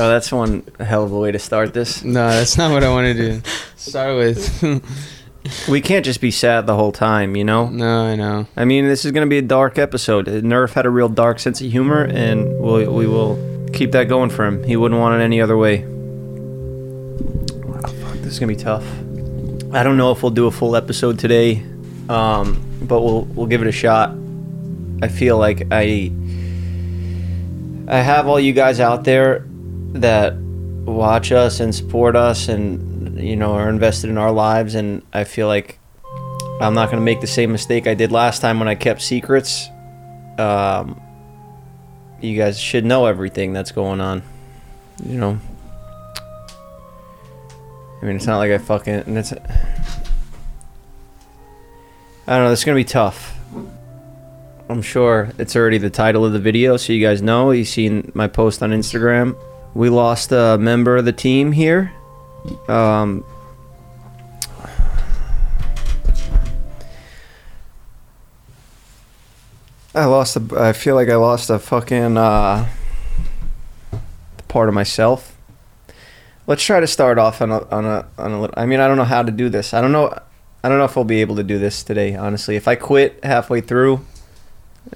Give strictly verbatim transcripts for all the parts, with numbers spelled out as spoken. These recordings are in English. Oh, that's one hell of a way to start this. No, that's not what I want to do. Start with... We can't just be sad the whole time, you know? No, I know. I mean, this is going to be a dark episode. Nerf had a real dark sense of humor, and we'll, we will keep that going for him. He wouldn't want it any other way. Oh, fuck, this is going to be tough. I don't know if we'll do a full episode today, um, but we'll we'll give it a shot. I feel like I I have all you guys out there that watch us and support us and, you know, are invested in our lives, and I feel like I'm not going to make the same mistake I did last time when I kept secrets. Um, you guys should know everything that's going on, you know? I mean, it's not like I fucking... And it's, I don't know, this is going to be tough. I'm sure it's already the title of the video, so you guys know. You've seen my post on Instagram. We lost a member of the team here. Um, I lost a, I feel like I lost a fucking uh, part of myself. Let's try to start off on a, on a on a. I mean, I don't know how to do this. I don't know. I don't know if I'll be able to do this today. Honestly, if I quit halfway through,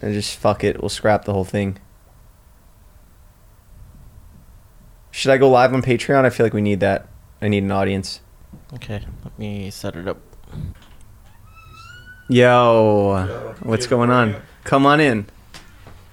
and just fuck it, we'll scrap the whole thing. Should I go live on Patreon? I feel like we need that. I need an audience. Okay, let me set it up. Yo, Yo what's going on? Come on in,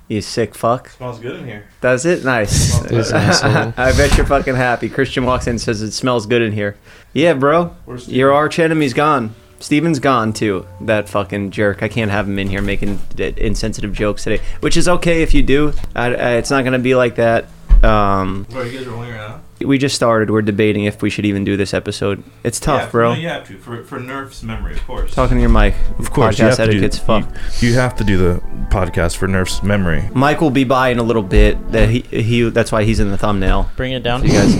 you sick fuck. It smells good in here. Does it? Nice. It I bet you're fucking happy. Christian walks in and says it smells good in here. Yeah, bro. Your arch enemy's gone. Steven's gone too. That fucking jerk. I can't have him in here making insensitive jokes today, which is okay if you do. I, I, it's not gonna be like that. Um, bro, you guys are rolling around. We just started. We're debating if we should even do this episode. It's tough, yeah, bro. No, you have to for for Nerf's memory, of course. Talking to your mic. Of course, podcast etiquette's fucked. You, you have to do the podcast for Nerf's memory. Mike will be by in a little bit. That he he. That's why he's in the thumbnail. Bring it down, you guys.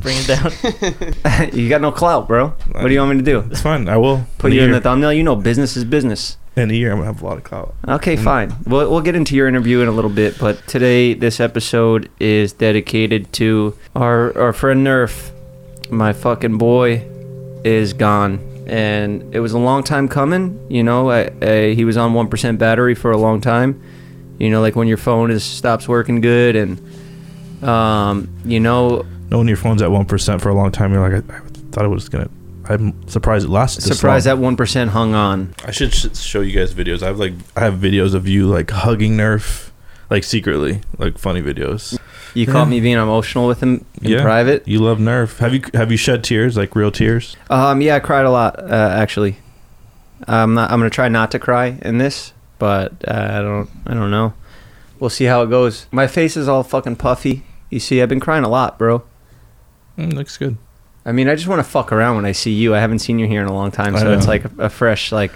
Bring it down. You got no clout, bro. What do you want me to do? It's fine. I will put you in the thumbnail. You know, business is business. In a year, I'm gonna have a lot of clout. Okay, fine. We'll we'll get into your interview in a little bit, but today this episode is dedicated to our our friend Nerf. My fucking boy is gone, and it was a long time coming. You know, I, I, he was on one percent battery for a long time. You know, like when your phone is stops working good, and um, you know, no, when your phone's at one percent for a long time, you're like, I, I thought it was gonna. I'm surprised it lasted. Surprised that one percent hung on. I should sh- show you guys videos. I've like I have videos of you like hugging Nerf, like secretly, like funny videos. You yeah. caught me being emotional with him in yeah. private. You love Nerf. Have you have you shed tears, like real tears? Um, yeah, I cried a lot uh, actually. I'm not. I'm gonna try not to cry in this, but uh, I don't. I don't know. We'll see how it goes. My face is all fucking puffy. You see, I've been crying a lot, bro. Mm, looks good. I mean, I just want to fuck around when I see you. I haven't seen you here in a long time, so it's like a, a fresh, like,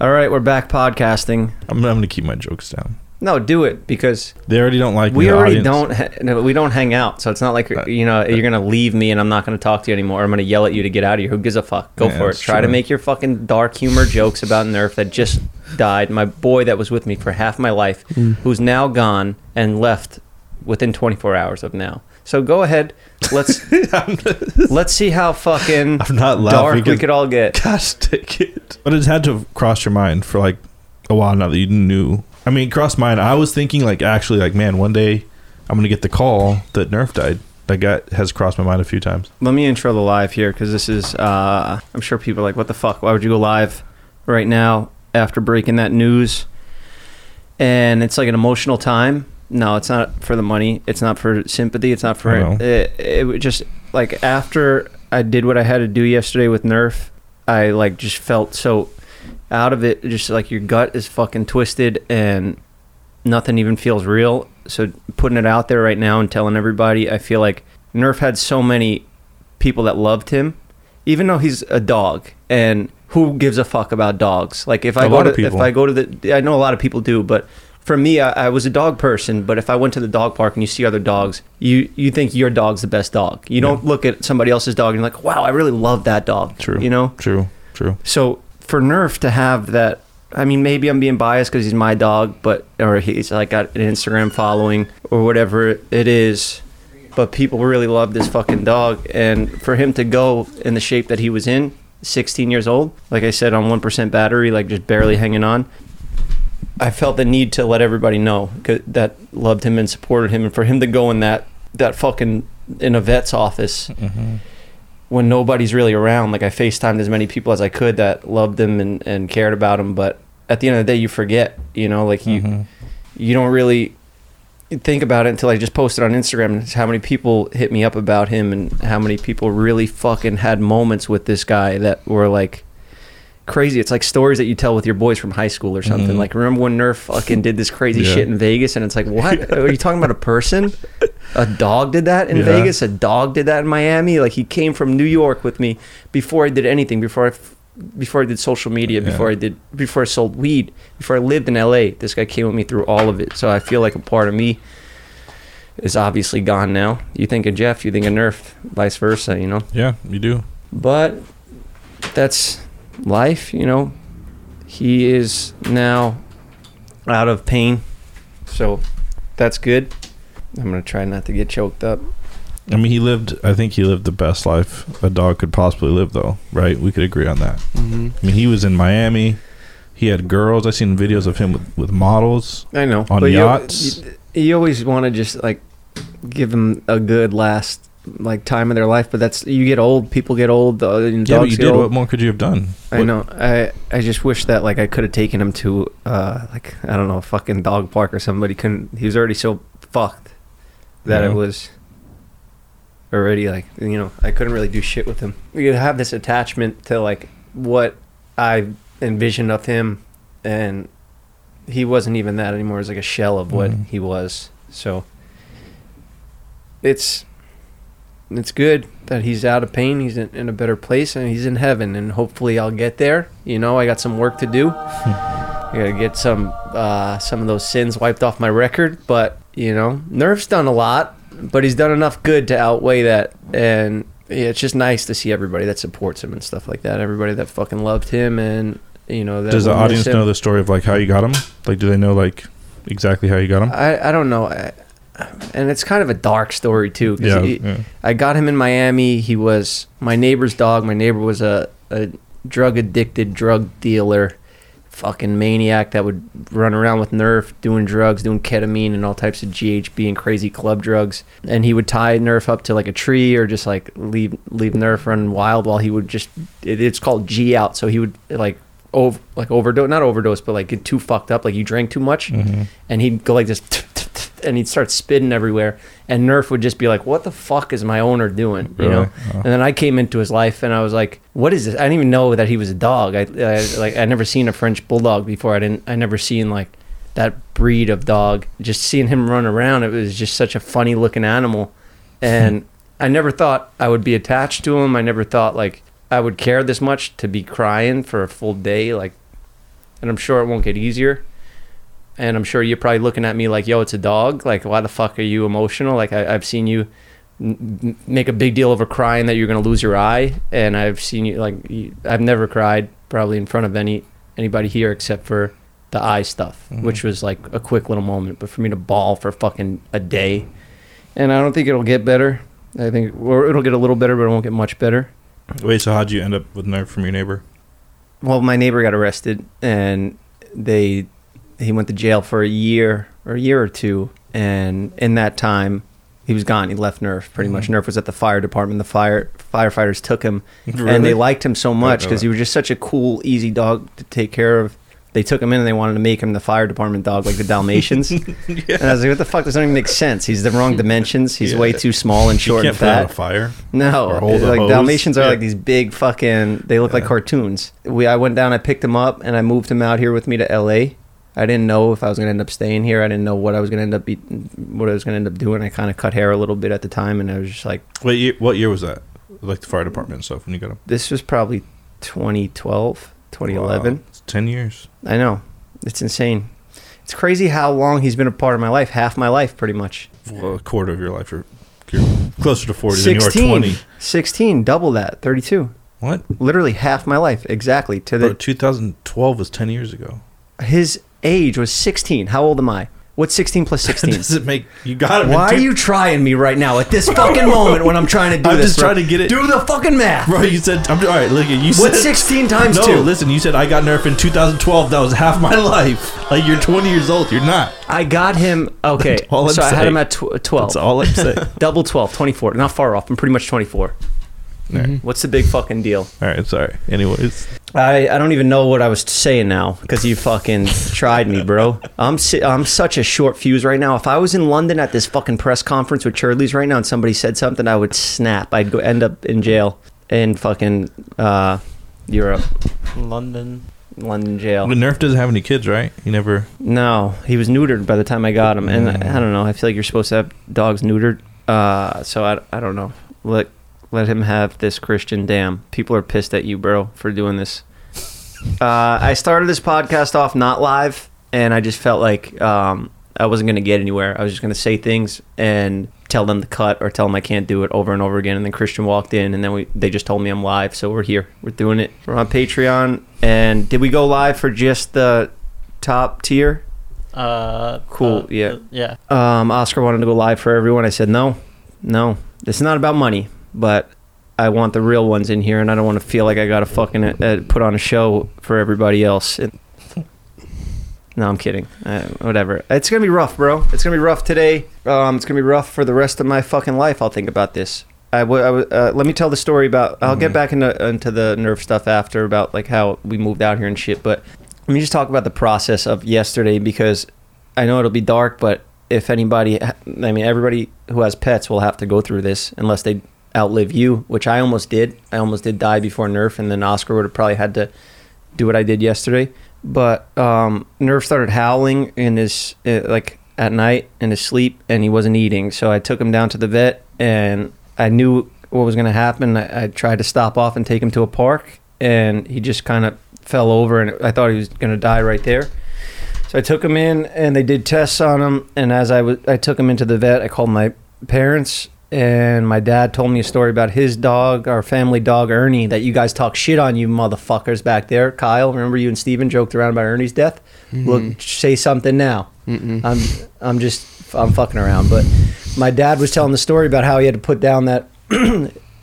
all right, we're back podcasting. I'm, I'm going to keep my jokes down. No, do it, because... They already don't like we me, already don't ha- no, we don't hang out, so it's not like, uh, you know, uh, you're going to leave me and I'm not going to talk to you anymore. I'm going to yell at you to get out of here. Who gives a fuck? Go yeah, for it. Try true. to make your fucking dark humor jokes about Nerf that just died. My boy that was with me for half my life, mm. who's now gone and left within twenty-four hours of now. So go ahead. Let's just, let's see how fucking I'm not dark we, can, we could all get. Gosh, take it. But it's had to cross your mind for like a while now that you knew. I mean, crossed mine. I was thinking like actually like, man, one day I'm going to get the call that Nerf died. That got, has crossed my mind a few times. Let me intro the live here because this is, uh, I'm sure people are like, what the fuck? Why would you go live right now after breaking that news? And it's like an emotional time. No, it's not for the money. It's not for sympathy. It's not for... It, it was just, like, after I did what I had to do yesterday with Nerf, I, like, just felt so out of it. Just, like, your gut is fucking twisted and nothing even feels real. So putting it out there right now and telling everybody, I feel like Nerf had so many people that loved him, even though he's a dog. And who gives a fuck about dogs? Like, if I, go to, if I go to the... I know a lot of people do, but... For me, I, I was a dog person, but if I went to the dog park and you see other dogs, you, you think your dog's the best dog. You yeah. don't look at somebody else's dog and you're like, wow, I really love that dog. True. You know? True, true. So for Nerf to have that, I mean, maybe I'm being biased because he's my dog, but or he's like got an Instagram following or whatever it is. but people really love this fucking dog. And for him to go in the shape that he was in, sixteen years old, like I said, on one percent battery, like just barely hanging on, I felt the need to let everybody know that loved him and supported him. And for him to go in that, that fucking, in a vet's office, mm-hmm. when nobody's really around, like I FaceTimed as many people as I could that loved him and, and cared about him. But at the end of the day, you forget, you know, like you, mm-hmm. you don't really think about it until I just posted on Instagram and how many people hit me up about him and how many people really fucking had moments with this guy that were like crazy. It's like stories that you tell with your boys from high school or something. Mm-hmm. Like, remember when Nerf fucking did this crazy yeah. shit in Vegas? And it's like, what? Are you talking about a person? A dog did that in yeah. Vegas? A dog did that in Miami? Like, he came from New York with me before I did anything, before I f- before I did social media, yeah. before I did, before I sold weed, before I lived in L A. This guy came with me through all of it. So I feel like a part of me is obviously gone now. You think of Jeff, you think of Nerf, vice versa, you know? Yeah, you do. But that's life, you know? He is now out of pain, so that's good. I'm going to try not to get choked up. I mean, he lived, I think he lived the best life a dog could possibly live, though, right? We could agree on that. Mm-hmm. I mean, he was in Miami. He had girls. I seen videos of him with, with models. I know. On but yachts. You, you, you always want to just, like, give them a good last, like, time of their life. But that's, you get old. People get old. The, and yeah, dogs but you get did. Old. What more could you have done? I what? know. I, I just wish that, like, I could have taken him to, uh, like, I don't know, a fucking dog park or somebody. Couldn't, he was already so fucked that yeah. it was... already, like, you know, I couldn't really do shit with him. We could have this attachment to, like, what I envisioned of him, and he wasn't even that anymore. It was like a shell of what mm-hmm. he was. So it's it's good that he's out of pain. He's in, in a better place, and he's in heaven, and hopefully I'll get there. You know, I got some work to do. I gotta get some uh, some of those sins wiped off my record, but, you know, Nerf's done a lot. But he's done enough good to outweigh that, and yeah, it's just nice to see everybody that supports him and stuff like that. Everybody that fucking loved him, and you know. That Does the audience know the story of like how you got him? Like, do they know like exactly how you got him? I, I don't know, I, and it's kind of a dark story too. Cause yeah, he, yeah. I got him in Miami. He was my neighbor's dog. My neighbor was a, a drug addicted drug dealer, fucking maniac that would run around with Nerf doing drugs, doing ketamine and all types of G H B and crazy club drugs. And he would tie Nerf up to like a tree or just like leave leave Nerf running wild while he would just it, it's called G out. So he would like over like overdose, not overdose, but like get too fucked up, like you drank too much. Mm-hmm. And he'd go like this and he'd start spitting everywhere, and Nerf would just be like, what the fuck is my owner doing? You know? Oh. And then I came into his life and I was like, what is this? I didn't even know that he was a dog. I, I like I never seen a French bulldog before. I didn't I never seen like that breed of dog. Just seeing him run around, it was just such a funny looking animal. And I never thought I would be attached to him. I never thought like I would care this much to be crying for a full day, like, and I'm sure it won't get easier. And I'm sure you're probably looking at me like, yo, it's a dog. Like, why the fuck are you emotional? Like, I, I've seen you n- make a big deal over crying that you're going to lose your eye. And I've seen you, like, you, I've never cried probably in front of any anybody here except for the eye stuff, mm-hmm. which was like a quick little moment. But for me to bawl for fucking a day. And I don't think it'll get better. I think or it'll get a little better, but it won't get much better. Wait, so how'd you end up with Nerf from your neighbor? Well, my neighbor got arrested and they... he went to jail for a year or a year or two, and in that time he was gone. He left Nerf pretty mm-hmm. much. Nerf was at the fire department. The fire firefighters took him really? And they liked him so much because he was just such a cool, easy dog to take care of. They took him in and they wanted to make him the fire department dog, like the Dalmatians. yeah. And I was like, what the fuck? This doesn't even make sense. He's the wrong dimensions. He's yeah. way too small and short and fat. You can't put out a fire. No. Or hold like, Dalmatians are yeah. like these big fucking, they look yeah. like cartoons. We, I went down, I picked him up, and I moved him out here with me to L A. I didn't know if I was going to end up staying here. I didn't know what I was going to end up be, what I was going to end up doing. I kind of cut hair a little bit at the time, and I was just like... Wait, you, what year was that? Like the fire department and stuff when you got him? This was probably twenty twelve, twenty eleven. Wow. It's ten years. I know. It's insane. It's crazy how long he's been a part of my life. Half my life, pretty much. Well, a quarter of your life. Or you're closer to forty sixteen, than you are twenty. sixteen. Double that. thirty-two. What? Literally half my life. Exactly. To the Bro, twenty twelve was ten years ago. His... age was sixteen. How old am I? What's sixteen plus sixteen? Does it make... You got it. Why are you trying me right now at this fucking moment when I'm trying to do I'm this? I'm just bro. trying to get it. Do the fucking math. Bro, you said... I'm, all right, look at you. What's said, sixteen times no, two? No, listen, you said I got Nerf in two thousand twelve. That was half my life. Like, you're twenty years old. You're not. I got him... Okay, so saying. I had him at tw- twelve. That's all I'm saying. Double twelve, twenty-four. Not far off. I'm pretty much twenty-four. All right. Mm-hmm. What's the big fucking deal? All right, sorry. Anyways, I, I don't even know what I was saying now because you fucking tried me, bro. I'm si- I'm such a short fuse right now. If I was in London at this fucking press conference with Churdley's right now and somebody said something, I would snap. I'd go end up in jail in fucking uh, Europe, London, London jail. But Nerf doesn't have any kids, right? He never. No, he was neutered by the time I got him, and mm. I, I don't know. I feel like you're supposed to have dogs neutered, uh, so I I don't know. Look. Let him have this Christian damn. People are pissed at you, bro, for doing this. Uh, I started this podcast off not live, and I just felt like um, I wasn't going to get anywhere. I was just going to say things and tell them to cut or tell them I can't do it over and over again. And then Christian walked in, and then we they just told me I'm live, so we're here. We're doing it. We're on Patreon. And did we go live for just the top tier? Uh, cool, uh, yeah. Uh, yeah. Um, Oscar wanted to go live for everyone. I said, no, no. This is not about money. But I want the real ones in here, and I don't want to feel like I got to fucking uh, put on a show for everybody else. It, no, I'm kidding. Uh, whatever. It's going to be rough, bro. It's going to be rough today. Um, it's going to be rough for the rest of my fucking life. I'll think about this. I w- I w- uh, let me tell the story about... I'll get back into, into the Nerf stuff after, about like how we moved out here and shit. But let me just talk about the process of yesterday, because I know it'll be dark, but if anybody... I mean, everybody who has pets will have to go through this unless they... outlive you, which I almost did. I almost did die before Nerf, and then Oscar would have probably had to do what I did yesterday. But um, Nerf started howling in his uh, like at night in his sleep, and he wasn't eating. So I took him down to the vet, and I knew what was going to happen. I, I tried to stop off and take him to a park, and he just kind of fell over, and I thought he was going to die right there. So I took him in, and they did tests on him. And as I was, I took him into the vet. I called my parents. And my dad told me a story about his dog, our family dog, Ernie, that you guys talk shit on, you motherfuckers back there. Kyle, remember you and Steven joked around about Ernie's death? Mm-hmm. Look, say something now. Mm-mm. I'm I'm just, I'm fucking around. But my dad was telling the story about how he had to put down that,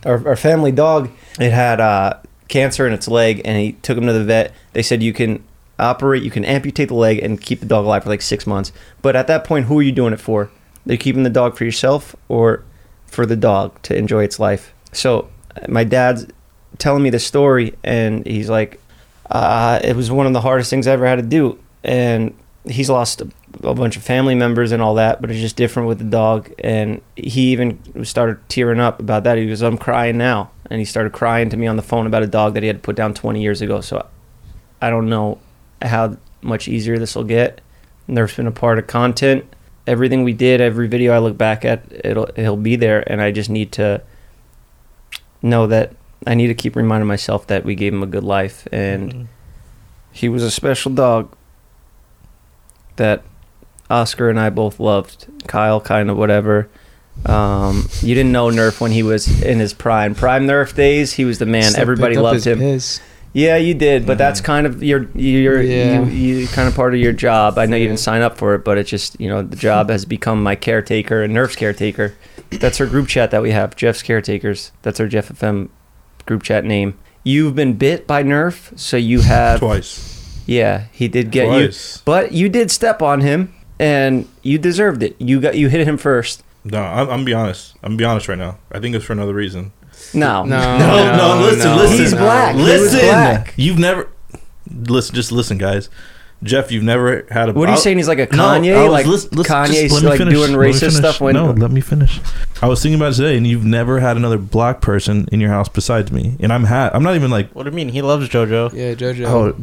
our, our family dog, it had uh, cancer in its leg, and he took him to the vet. They said you can operate, you can amputate the leg and keep the dog alive for like six months. But at that point, who are you doing it for? Are you keeping the dog for yourself or... for the dog to enjoy its life? So my dad's telling me the story, and he's like, uh, it was one of the hardest things I ever had to do. And he's lost a, a bunch of family members and all that, but it's just different with the dog. And he even started tearing up about that. He goes, I'm crying now. And he started crying to me on the phone about a dog that he had to put down twenty years ago. So I don't know how much easier this will get. Nerf's been a part of content. Everything we did, every video I look back at, it'll he'll be there, and I just need to know that I need to keep reminding myself that we gave him a good life, and mm-hmm. he was a special dog that Oscar and I both loved. Kyle, kind of whatever. Um, you didn't know Nerf when he was in his prime, prime Nerf days. He was the man. Still everybody loved him. Piss. Yeah, you did, but yeah. that's kind of your your yeah. you, you kind of part of your job. I know yeah. you didn't sign up for it, but it's just, you know, the job has become my caretaker and Nerf's caretaker. That's our group chat that we have, Jeff's Caretakers. That's our Jeff F M group chat name. You've been bit by Nerf, so you have twice. Yeah, he did get twice. you, but you did step on him, and you deserved it. You got you hit him first. No, I'm, I'm be honest. I'm be honest right now. I think it's for another reason. No. No, no, no, listen, no, listen. He's black. Listen. He black. You've never... Listen, just listen, guys. Jeff, you've never had a... What are you I'll, saying? He's like a Kanye? No, like listen, listen, Kanye's like finish. doing racist stuff? When, no, let me finish. I was thinking about it today, and you've never had another black person in your house besides me. And I'm ha- I'm not even like... What do you mean? He loves JoJo. Yeah, JoJo. Oh,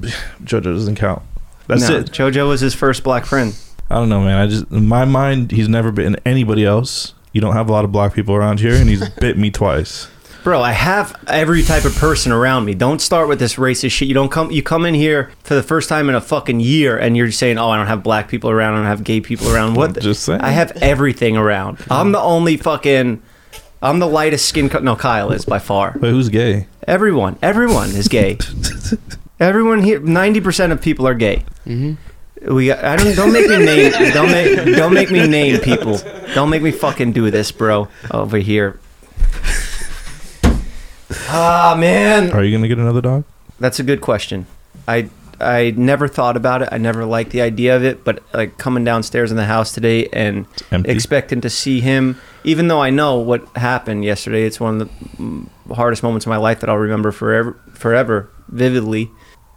JoJo doesn't count. That's no, it. JoJo was his first black friend. I don't know, man. I just... In my mind, he's never bitten anybody else. You don't have a lot of black people around here, and he's bit me twice. Bro, I have every type of person around me. Don't start with this racist shit. You don't come. You come in here for the first time in a fucking year, and you're saying, "Oh, I don't have black people around. I don't have gay people around." What? The, just saying. I have everything around. I'm the only fucking. I'm the lightest skin. Co- no, Kyle is by far. But who's gay? Everyone. Everyone is gay. Everyone here. Ninety percent of people are gay. Mm-hmm. We I don't don't make me name don't make don't make me name people. Don't make me fucking do this, bro. Over here. Ah, man. Are you gonna get another dog? That's a good question. I I never thought about it. I never liked the idea of it, but like coming downstairs in the house today and expecting to see him, even though I know what happened yesterday, it's one of the hardest moments of my life that I'll remember forever, forever, vividly.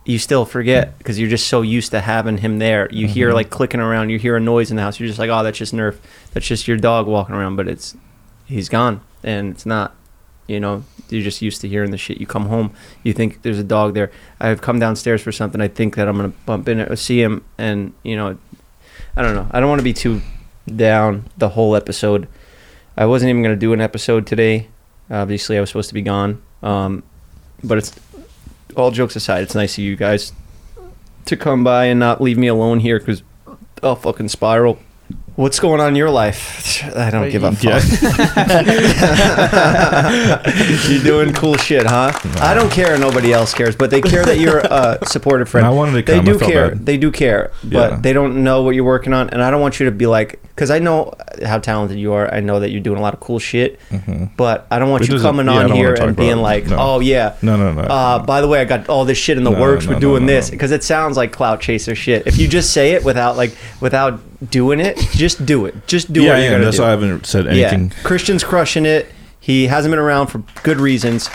You still forget because you're just so used to having him there. You mm-hmm. hear like clicking around, you hear a noise in the house. You're just like, oh, that's just Nerf. That's just your dog walking around, but it's he's gone and it's not, you know, you're just used to hearing the shit. You come home, you think there's a dog there. I've come downstairs for something. I think that I'm going to bump in or see him and, you know, I don't know. I don't want to be too down the whole episode. I wasn't even going to do an episode today. Obviously, I was supposed to be gone, um, but it's... All jokes aside, it's nice of you guys to come by and not leave me alone here because I'll fucking spiral. What's going on in your life? I don't give a fuck. You're doing cool shit, huh? No. I don't care. Nobody else cares, but they care that you're a supportive friend. No, I wanted to come. They do care. Bad. They do care, but yeah. They don't know what you're working on, and I don't want you to be like, because I know how talented you are. I know that you're doing a lot of cool shit, mm-hmm. but I don't want it you coming yeah, on here and being like, no. oh, yeah. No, no, no, uh, no. By the way, I got all this shit in the no, works. No, We're no, doing no, no, this. Because no. it sounds like clout chaser shit. If you just say it without like without doing it, just do it. Just do yeah, what yeah, you're going to do. Yeah, that's why I haven't said anything. Yeah. Christian's crushing it. He hasn't been around for good reasons.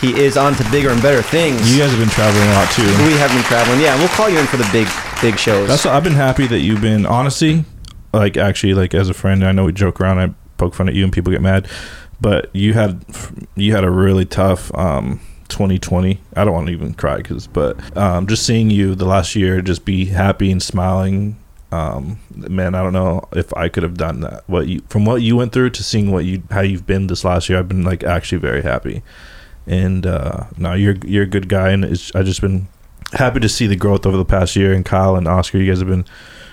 He is on to bigger and better things. You guys have been traveling a lot, too. We have been traveling. Yeah, we'll call you in for the big, big shows. That's what, I've been happy that you've been, honestly... Like, actually, like, as a friend, I know we joke around, I poke fun at you and people get mad, but you had you had a really tough um, twenty twenty. I don't want to even cry, cause, but um, just seeing you the last year just be happy and smiling, um, man, I don't know if I could have done that. What you From what you went through to seeing what you how you've been this last year, I've been, like, actually very happy. And, uh, no, you're, you're a good guy, and it's, I've just been happy to see the growth over the past year, and Kyle and Oscar, you guys have been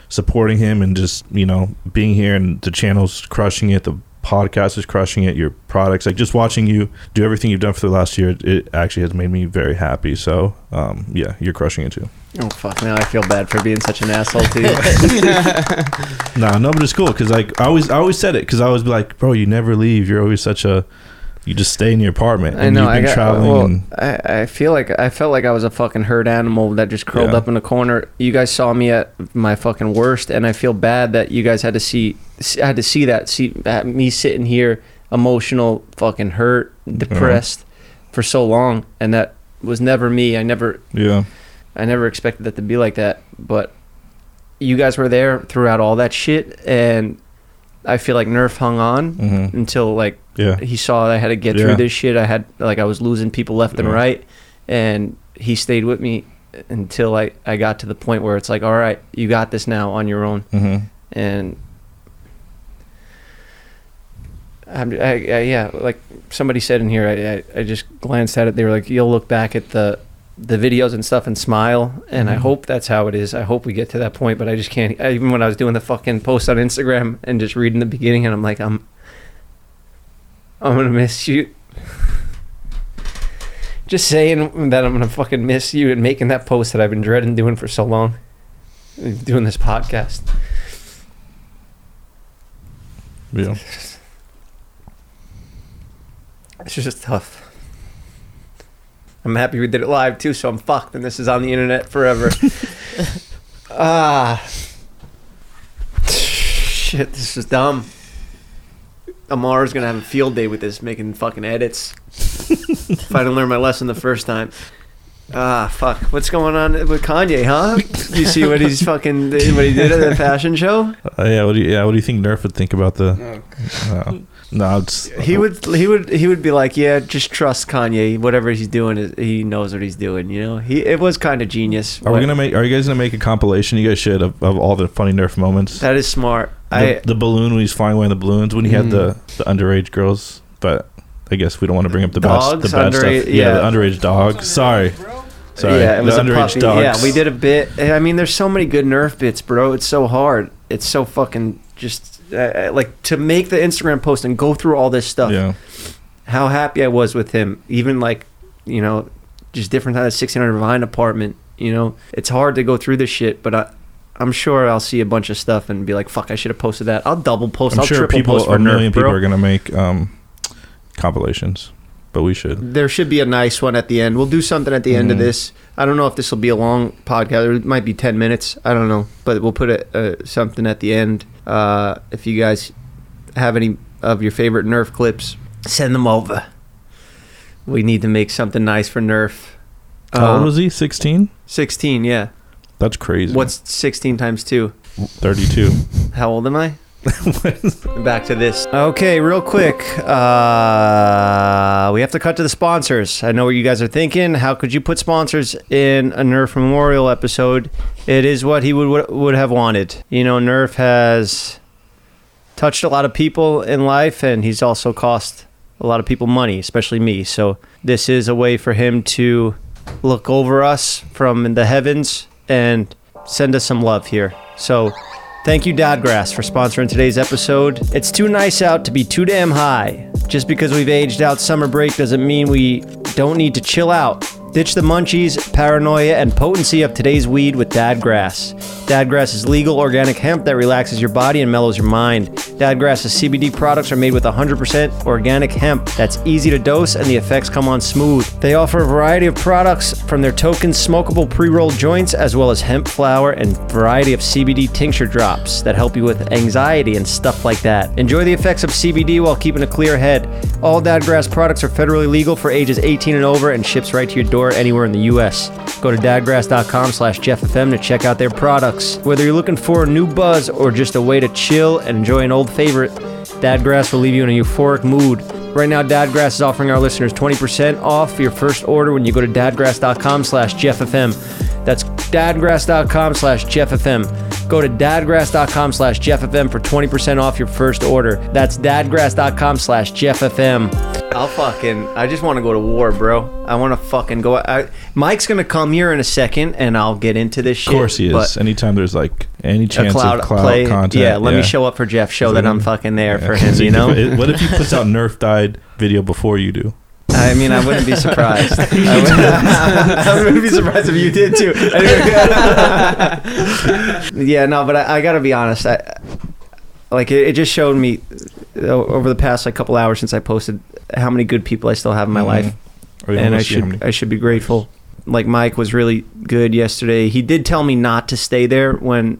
supporting him and just, you know, being here, and the channel's crushing it, the podcast is crushing it, your products, like, just watching you do everything you've done for the last year, it actually has made me very happy. So um yeah, you're crushing it too. Oh fuck, now I feel bad for being such an asshole to you. no no but it's cool because like i always i always said it because I was like, bro, you never leave, you're always such a you just stay in your apartment. And I know. You've been I got, traveling. Well, and I, I feel like I felt like I was a fucking herd animal that just curled yeah. up in the corner. You guys saw me at my fucking worst, and I feel bad that you guys had to see had to see that see that me sitting here emotional, fucking hurt, depressed mm-hmm. for so long, and that was never me. I never yeah. I never expected that to be like that, but you guys were there throughout all that shit, and I feel like Nerf hung on mm-hmm. until like. Yeah, he saw I had to get yeah. through this shit. I had like I was losing people left yeah. and right, and he stayed with me until I, I got to the point where it's like, all right, you got this now on your own. Mm-hmm. And I'm, I, I, yeah, like somebody said in here, I, I I just glanced at it. They were like, you'll look back at the the videos and stuff and smile, and mm-hmm. I hope that's how it is. I hope we get to that point, but I just can't. I, even when I was doing the fucking post on Instagram and just reading the beginning, and I'm like, I'm. I'm gonna miss you. Just saying that I'm gonna fucking miss you and making that post that I've been dreading doing for so long. Doing this podcast. Yeah. It's just tough. I'm happy we did it live too, so I'm fucked and this is on the internet forever. Ah. Shit, this is dumb. Amar's gonna have a field day with this, making fucking edits. If I didn't learn my lesson the first time. Ah, fuck. What's going on with Kanye, huh? You see what he's fucking what he did at the fashion show? Uh, yeah. What do you, yeah? What do you think Nerf would think about the? Oh, uh, no, it's, uh, he would. He would. He would be like, yeah, just trust Kanye. Whatever he's doing, is, he knows what he's doing. You know, he. It was kind of genius. Are what, we gonna make? Are you guys gonna make a compilation? You guys should of, of all the funny Nerf moments. That is smart. The, I, the balloon when he's flying away in the balloons when he mm-hmm. had the, the underage girls, but I guess we don't want to bring up the dogs, best, the bad stuff. Yeah, yeah, the underage dog. Sorry, sorry. Yeah, it was the underage dog. Yeah, we did a bit. I mean, there's so many good Nerf bits, bro. It's so hard. It's so fucking just uh, like to make the Instagram post and go through all this stuff. Yeah. How happy I was with him, even like you know, just different kind of sixteen hundred Vine apartment. You know, it's hard to go through this shit, but I. I'm sure I'll see a bunch of stuff and be like, fuck, I should have posted that. I'll double post. I'm I'll sure triple people, post for a million Nerf, people bro. are going to make um, compilations, but we should. There should be a nice one at the end. We'll do something at the mm-hmm. end of this. I don't know if this will be a long podcast. It might be ten minutes. I don't know, but we'll put a, uh, something at the end. Uh, if you guys have any of your favorite Nerf clips, send them over. We need to make something nice for Nerf. How old was he? sixteen? sixteen, yeah. That's crazy. What's sixteen times two? thirty-two. How old am I? Back to this. Okay, real quick. Uh, we have to cut to the sponsors. I know what you guys are thinking. How could you put sponsors in a Nerf Memorial episode? It is what he would would have wanted. You know, Nerf has touched a lot of people in life, and he's also cost a lot of people money, especially me. So this is a way for him to look over us from the heavens and send us some love here. So thank you, Dadgrass, for sponsoring today's episode. It's too nice out to be too damn high. Just because we've aged out summer break doesn't mean we don't need to chill out. Ditch the munchies, paranoia, and potency of today's weed with Dadgrass. Dadgrass is legal, organic hemp that relaxes your body and mellows your mind. Dadgrass's C B D products are made with one hundred percent organic hemp that's easy to dose and the effects come on smooth. They offer a variety of products from their token smokable pre-rolled joints as well as hemp flower and variety of C B D tincture drops that help you with anxiety and stuff like that. Enjoy the effects of C B D while keeping a clear head. All Dadgrass products are federally legal for ages eighteen and over and ships right to your door anywhere in the U S. Go to dadgrass.com slash Jeff F M to check out their products. Whether you're looking for a new buzz or just a way to chill and enjoy an old favorite, Dadgrass will leave you in a euphoric mood. Right now, Dadgrass is offering our listeners twenty percent off your first order when you go to dadgrass.com slash Jeff F M. That's dadgrass.com slash Jeff F M. Go to dadgrass.com slash Jeff F M for twenty percent off your first order. That's dadgrass.com slash Jeff F M. I'll fucking, I just want to go to war, bro. I want to fucking go. I, Mike's going to come here in a second and I'll get into this shit. Of course he is. Anytime there's like any chance cloud of cloud play, content. Yeah, let yeah. me show up for Jeff. Show that, that I'm fucking there yeah. for him, you know? It, what if he puts out Nerf Died video before you do? I mean, I wouldn't be surprised. I, wouldn't, I wouldn't be surprised if you did too. Yeah, no, but I, I got to be honest. I, like, it, it just showed me over the past like couple hours since I posted how many good people I still have in my mm-hmm. life, and I should I should be grateful. Like Mike was really good yesterday. He did tell me not to stay there when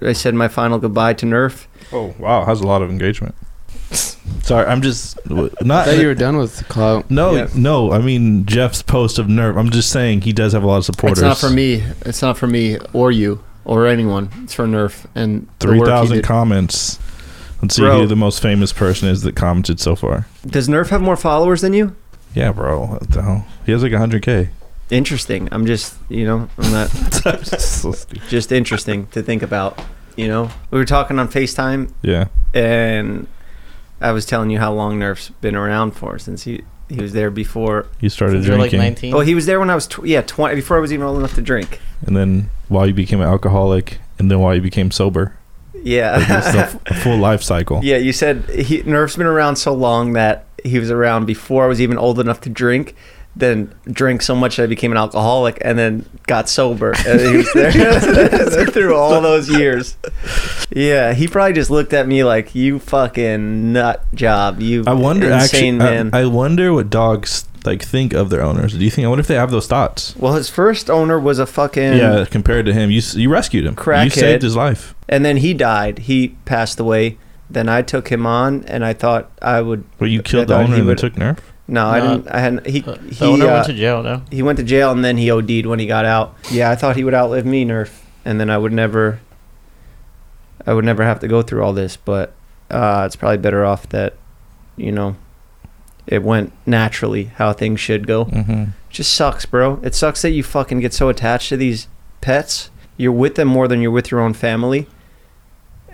I said my final goodbye to Nerf. Oh wow, that's a lot of engagement. Sorry, I'm just not. I thought you were done with clout. No, yeah. no. I mean Jeff's post of Nerf. I'm just saying he does have a lot of supporters. It's not for me. It's not for me or you or anyone. It's for Nerf and three thousand comments. Let's see bro. who the most famous person is that commented so far. Does Nerf have more followers than you? Yeah, bro. What the hell? He has like one hundred K. Interesting. I'm just, you know, I'm not. Just interesting to think about, you know? We were talking on FaceTime. Yeah. And I was telling you how long Nerf's been around for since he, he was there before. He started drinking. Like nineteen? Oh, he was there when I was, tw- yeah, twenty, before I was even old enough to drink. And then while you became an alcoholic, and then while you became sober. Yeah. Like it's a full life cycle. Yeah, you said he, Nerf's been around so long that he was around before I was even old enough to drink, then drank so much that I became an alcoholic, and then got sober. And he was there through all those years. Yeah, he probably just looked at me like, you fucking nut job. You I wonder, insane actually, man. I, I wonder what dogs like think of their owners. Do you think, I wonder if they have those thoughts? Well, his first owner was a fucking, yeah, compared to him, you you rescued him, crackhead. You saved his life, and then he died, he passed away. Then I took him on, and I thought I would. Well, you killed the owner and then took Nerf? No, no, I didn't. I hadn't. He the he owner uh, went to jail. No, he went to jail, and then he O D'd when he got out. Yeah, I thought he would outlive me, Nerf, and then I would never. I would never have to go through all this, but uh, it's probably better off that, you know. It went naturally how things should go. Mm-hmm. Just sucks, bro. It sucks that you fucking get so attached to these pets. You're with them more than you're with your own family.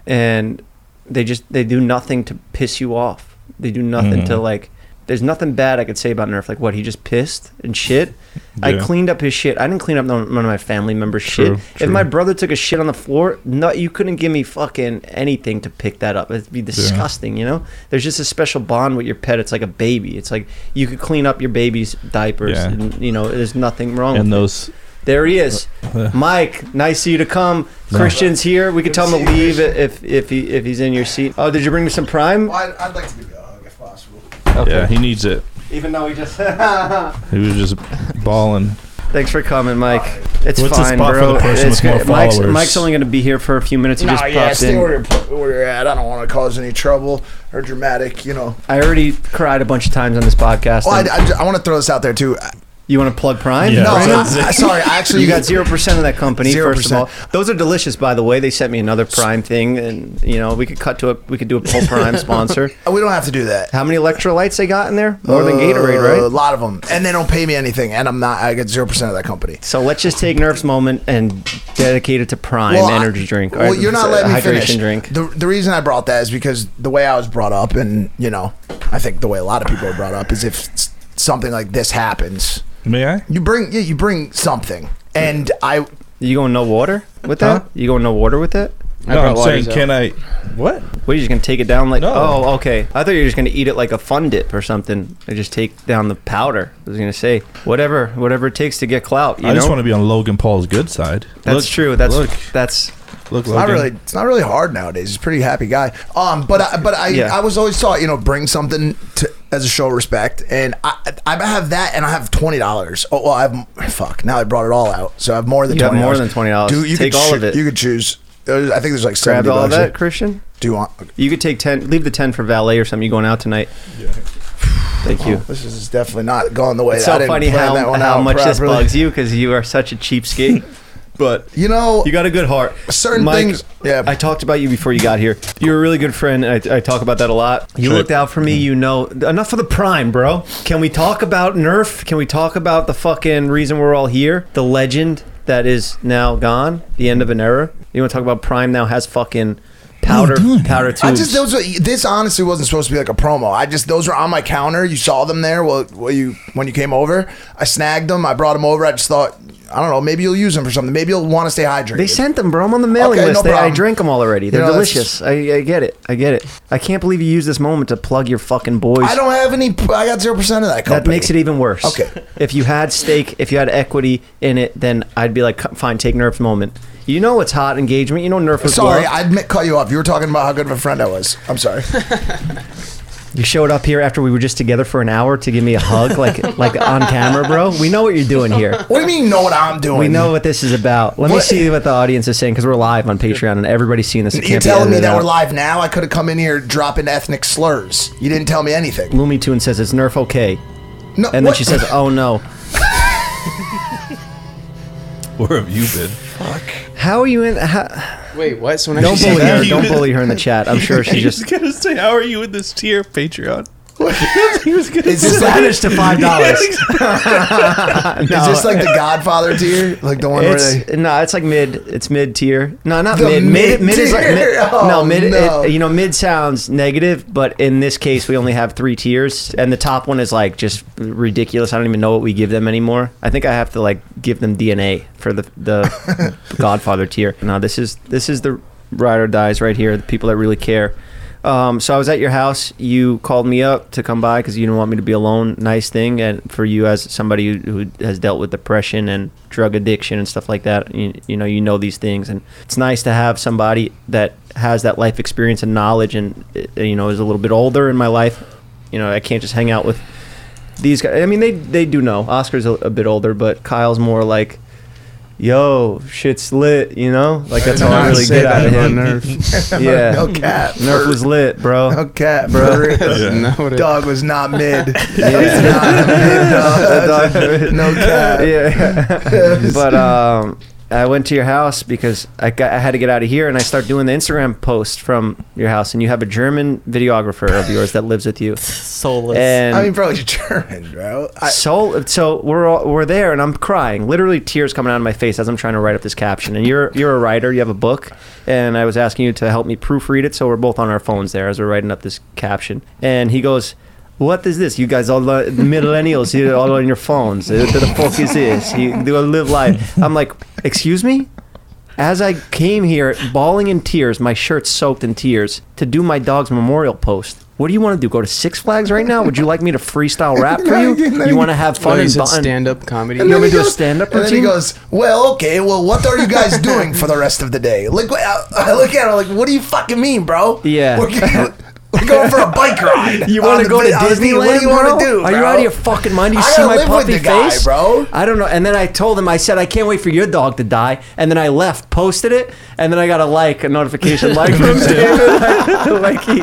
And they just, they do nothing to piss you off. They do nothing mm-hmm. to like, there's nothing bad I could say about Nerf. Like what, he just pissed and shit? Yeah. I cleaned up his shit. I didn't clean up none of my family members' true, shit. True. If my brother took a shit on the floor, no, you couldn't give me fucking anything to pick that up. It'd be disgusting, yeah. you know? There's just a special bond with your pet. It's like a baby. It's like you could clean up your baby's diapers. Yeah. And, you know, there's nothing wrong and with those, it. There he is. Mike, nice to see you to come. Christian's here. We could tell him to leave if if he if he's in your seat. Oh, did you bring me some Prime? I'd, I'd like to give you a hug if possible. Okay. Yeah, he needs it. Even though he just... he was just bawling. Thanks for coming, Mike. It's What's fine, bro. It's good. Mike's, Mike's only going to be here for a few minutes. He nah, just popped yeah, stay in. Where you're, where you're at. I don't want to cause any trouble or dramatic, you know. I already cried a bunch of times on this podcast. Well, I, I, I want to throw this out there, too. You want to plug Prime? Yeah. No, I, I, sorry. Actually, you got zero percent of that company. zero percent. First of all, those are delicious. By the way, they sent me another Prime thing, and you know we could cut to a we could do a whole Prime sponsor. We don't have to do that. How many electrolytes they got in there? More uh, than Gatorade, right? A lot of them, and they don't pay me anything, and I'm not. I get zero percent of that company. So let's just take Nerf's moment and dedicate it to Prime well, energy drink. Well, you're not letting me finish. Hydration drink. The the reason I brought that is because the way I was brought up, and you know, I think the way a lot of people are brought up is if something like this happens. May I? You bring yeah, you bring something, and I. You going no water with that? Huh? You going no water with that? No, I'm saying, can I? What? What, are you just gonna take it down like? No. Oh, okay. I thought you were just gonna eat it like a fun dip or something, and just take down the powder. I was gonna say whatever, whatever it takes to get clout. You I know? just want to be on Logan Paul's good side. That's look, true. That's look. that's. Look, it's Logan. not really it's not really hard nowadays. He's a pretty happy guy. Um, but I, but I yeah. I was always taught, you know, bring something to, as a show of respect, and I I have that, and I have twenty dollars. Oh, well, I have fuck. Now I brought it all out, so I have more than you twenty dollars. More than twenty dollars. You take could all cho- of it. You could choose. I think there's like seventy. Grab all of that, here. Christian. Do you want? Okay. You could take ten. Leave the ten for valet or something. You going out tonight? Yeah. Thank you. Oh, this is definitely not going the way. It's so I funny how how much properly. This bugs you because you are such a cheapskate. But you know, you got a good heart. Certain Mike, things. Yeah. I talked about you before you got here. You're a really good friend, and I, I talk about that a lot. You Trip. looked out for me. You know, enough of the Prime, bro. Can we talk about Nerf? Can we talk about the fucking reason we're all here? The legend that is now gone. The end of an era. You want to talk about Prime now has fucking powder, powder tubes. I just those. Were, this honestly wasn't supposed to be like a promo. I just those were on my counter. You saw them there. Well, you when you came over, I snagged them. I brought them over. I just thought. I don't know. Maybe you'll use them for something. Maybe you'll want to stay hydrated. They sent them, bro. I'm on the mailing okay, list. No they, I drank them all already. They're you know, delicious. I, I get it. I get it. I can't believe you used this moment to plug your fucking boys. I don't have any. I got zero percent of that company. That makes it even worse. Okay. If you had stake, if you had equity in it, then I'd be like, fine, take Nerf's moment. You know it's hot engagement. You know Nerf is Sorry, well. I cut you off. You were talking about how good of a friend I was. I'm sorry. You showed up here after we were just together for an hour to give me a hug, like like on camera, bro. We know what you're doing here. What do you mean you know what I'm doing? We know what this is about. Let what? me see what the audience is saying, because we're live on Patreon, and everybody's seeing this. You're telling me that out. We're live now? I could have come in here dropping ethnic slurs. You didn't tell me anything. Lumi Toon says, is Nerf okay? No. And then what? She says, oh, no. Where have you been? Fuck. How are you in... How- Wait, what? So when don't I bully her. Don't bully her in the chat. I'm sure she just... I was going to say, how are you in this tier, Patreon? He was gonna is this banished like, to five dollars? No, is this like the Godfather tier? Like the one where they... No, it's like mid. It's mid tier. No, not mid. Mid, mid is like... Mid, oh, no, mid... No. It, you know, mid sounds negative, but in this case, we only have three tiers, and the top one is like just ridiculous. I don't even know what we give them anymore. I think I have to like give them D N A for the the Godfather tier. No, this is this is the ride or dies right here. The people that really care. Um, so I was at your house. You called me up to come by because you didn't want me to be alone. Nice thing, and for you as somebody who, who has dealt with depression and drug addiction and stuff like that, you, you know, you know these things, and it's nice to have somebody that has that life experience and knowledge, and you know, is a little bit older in my life. You know, I can't just hang out with these guys. I mean, they they do know. Oscar's a, a bit older, but Kyle's more like, yo, shit's lit, you know? Like, that's all I really get out of him. Nerf. Yeah. No cap. Nerf was lit, bro. No cap, bro. Yeah. Dog was not mid. Yeah. That was not a mid, dog. No cap. Yeah. But um, I went to your house because I, got, I had to get out of here, and I start doing the Instagram post from your house, and you have a German videographer of yours that lives with you. Soulless. And I mean, probably German, bro. I, soul, so we're all, we're there, and I'm crying. Literally tears coming out of my face as I'm trying to write up this caption. And you're you're a writer. You have a book, and I was asking you to help me proofread it, so we're both on our phones there as we're writing up this caption. And he goes... What is this? You guys, all the millennials, you're all on your phones. What the fuck is this? You do live life. I'm like, excuse me? As I came here, bawling in tears, my shirt soaked in tears, to do my dog's memorial post. What do you want to do? Go to Six Flags right now? Would you like me to freestyle rap for you? You want to have fun and bond? Stand-up comedy. You want me to do a stand-up routine? And then he goes, well, okay, well, what are you guys doing for the rest of the day? Look, I look at him like, what do you fucking mean, bro? Yeah. We're, we're going for a bike ride. You want to go to Disneyland? What do you want to do, bro? Are you out of your fucking mind? Do you see my puffy face, bro? I don't know. And then I told him, I said, I can't wait for your dog to die. And then I left, posted it, and then I got a like, a notification like from David. Like he,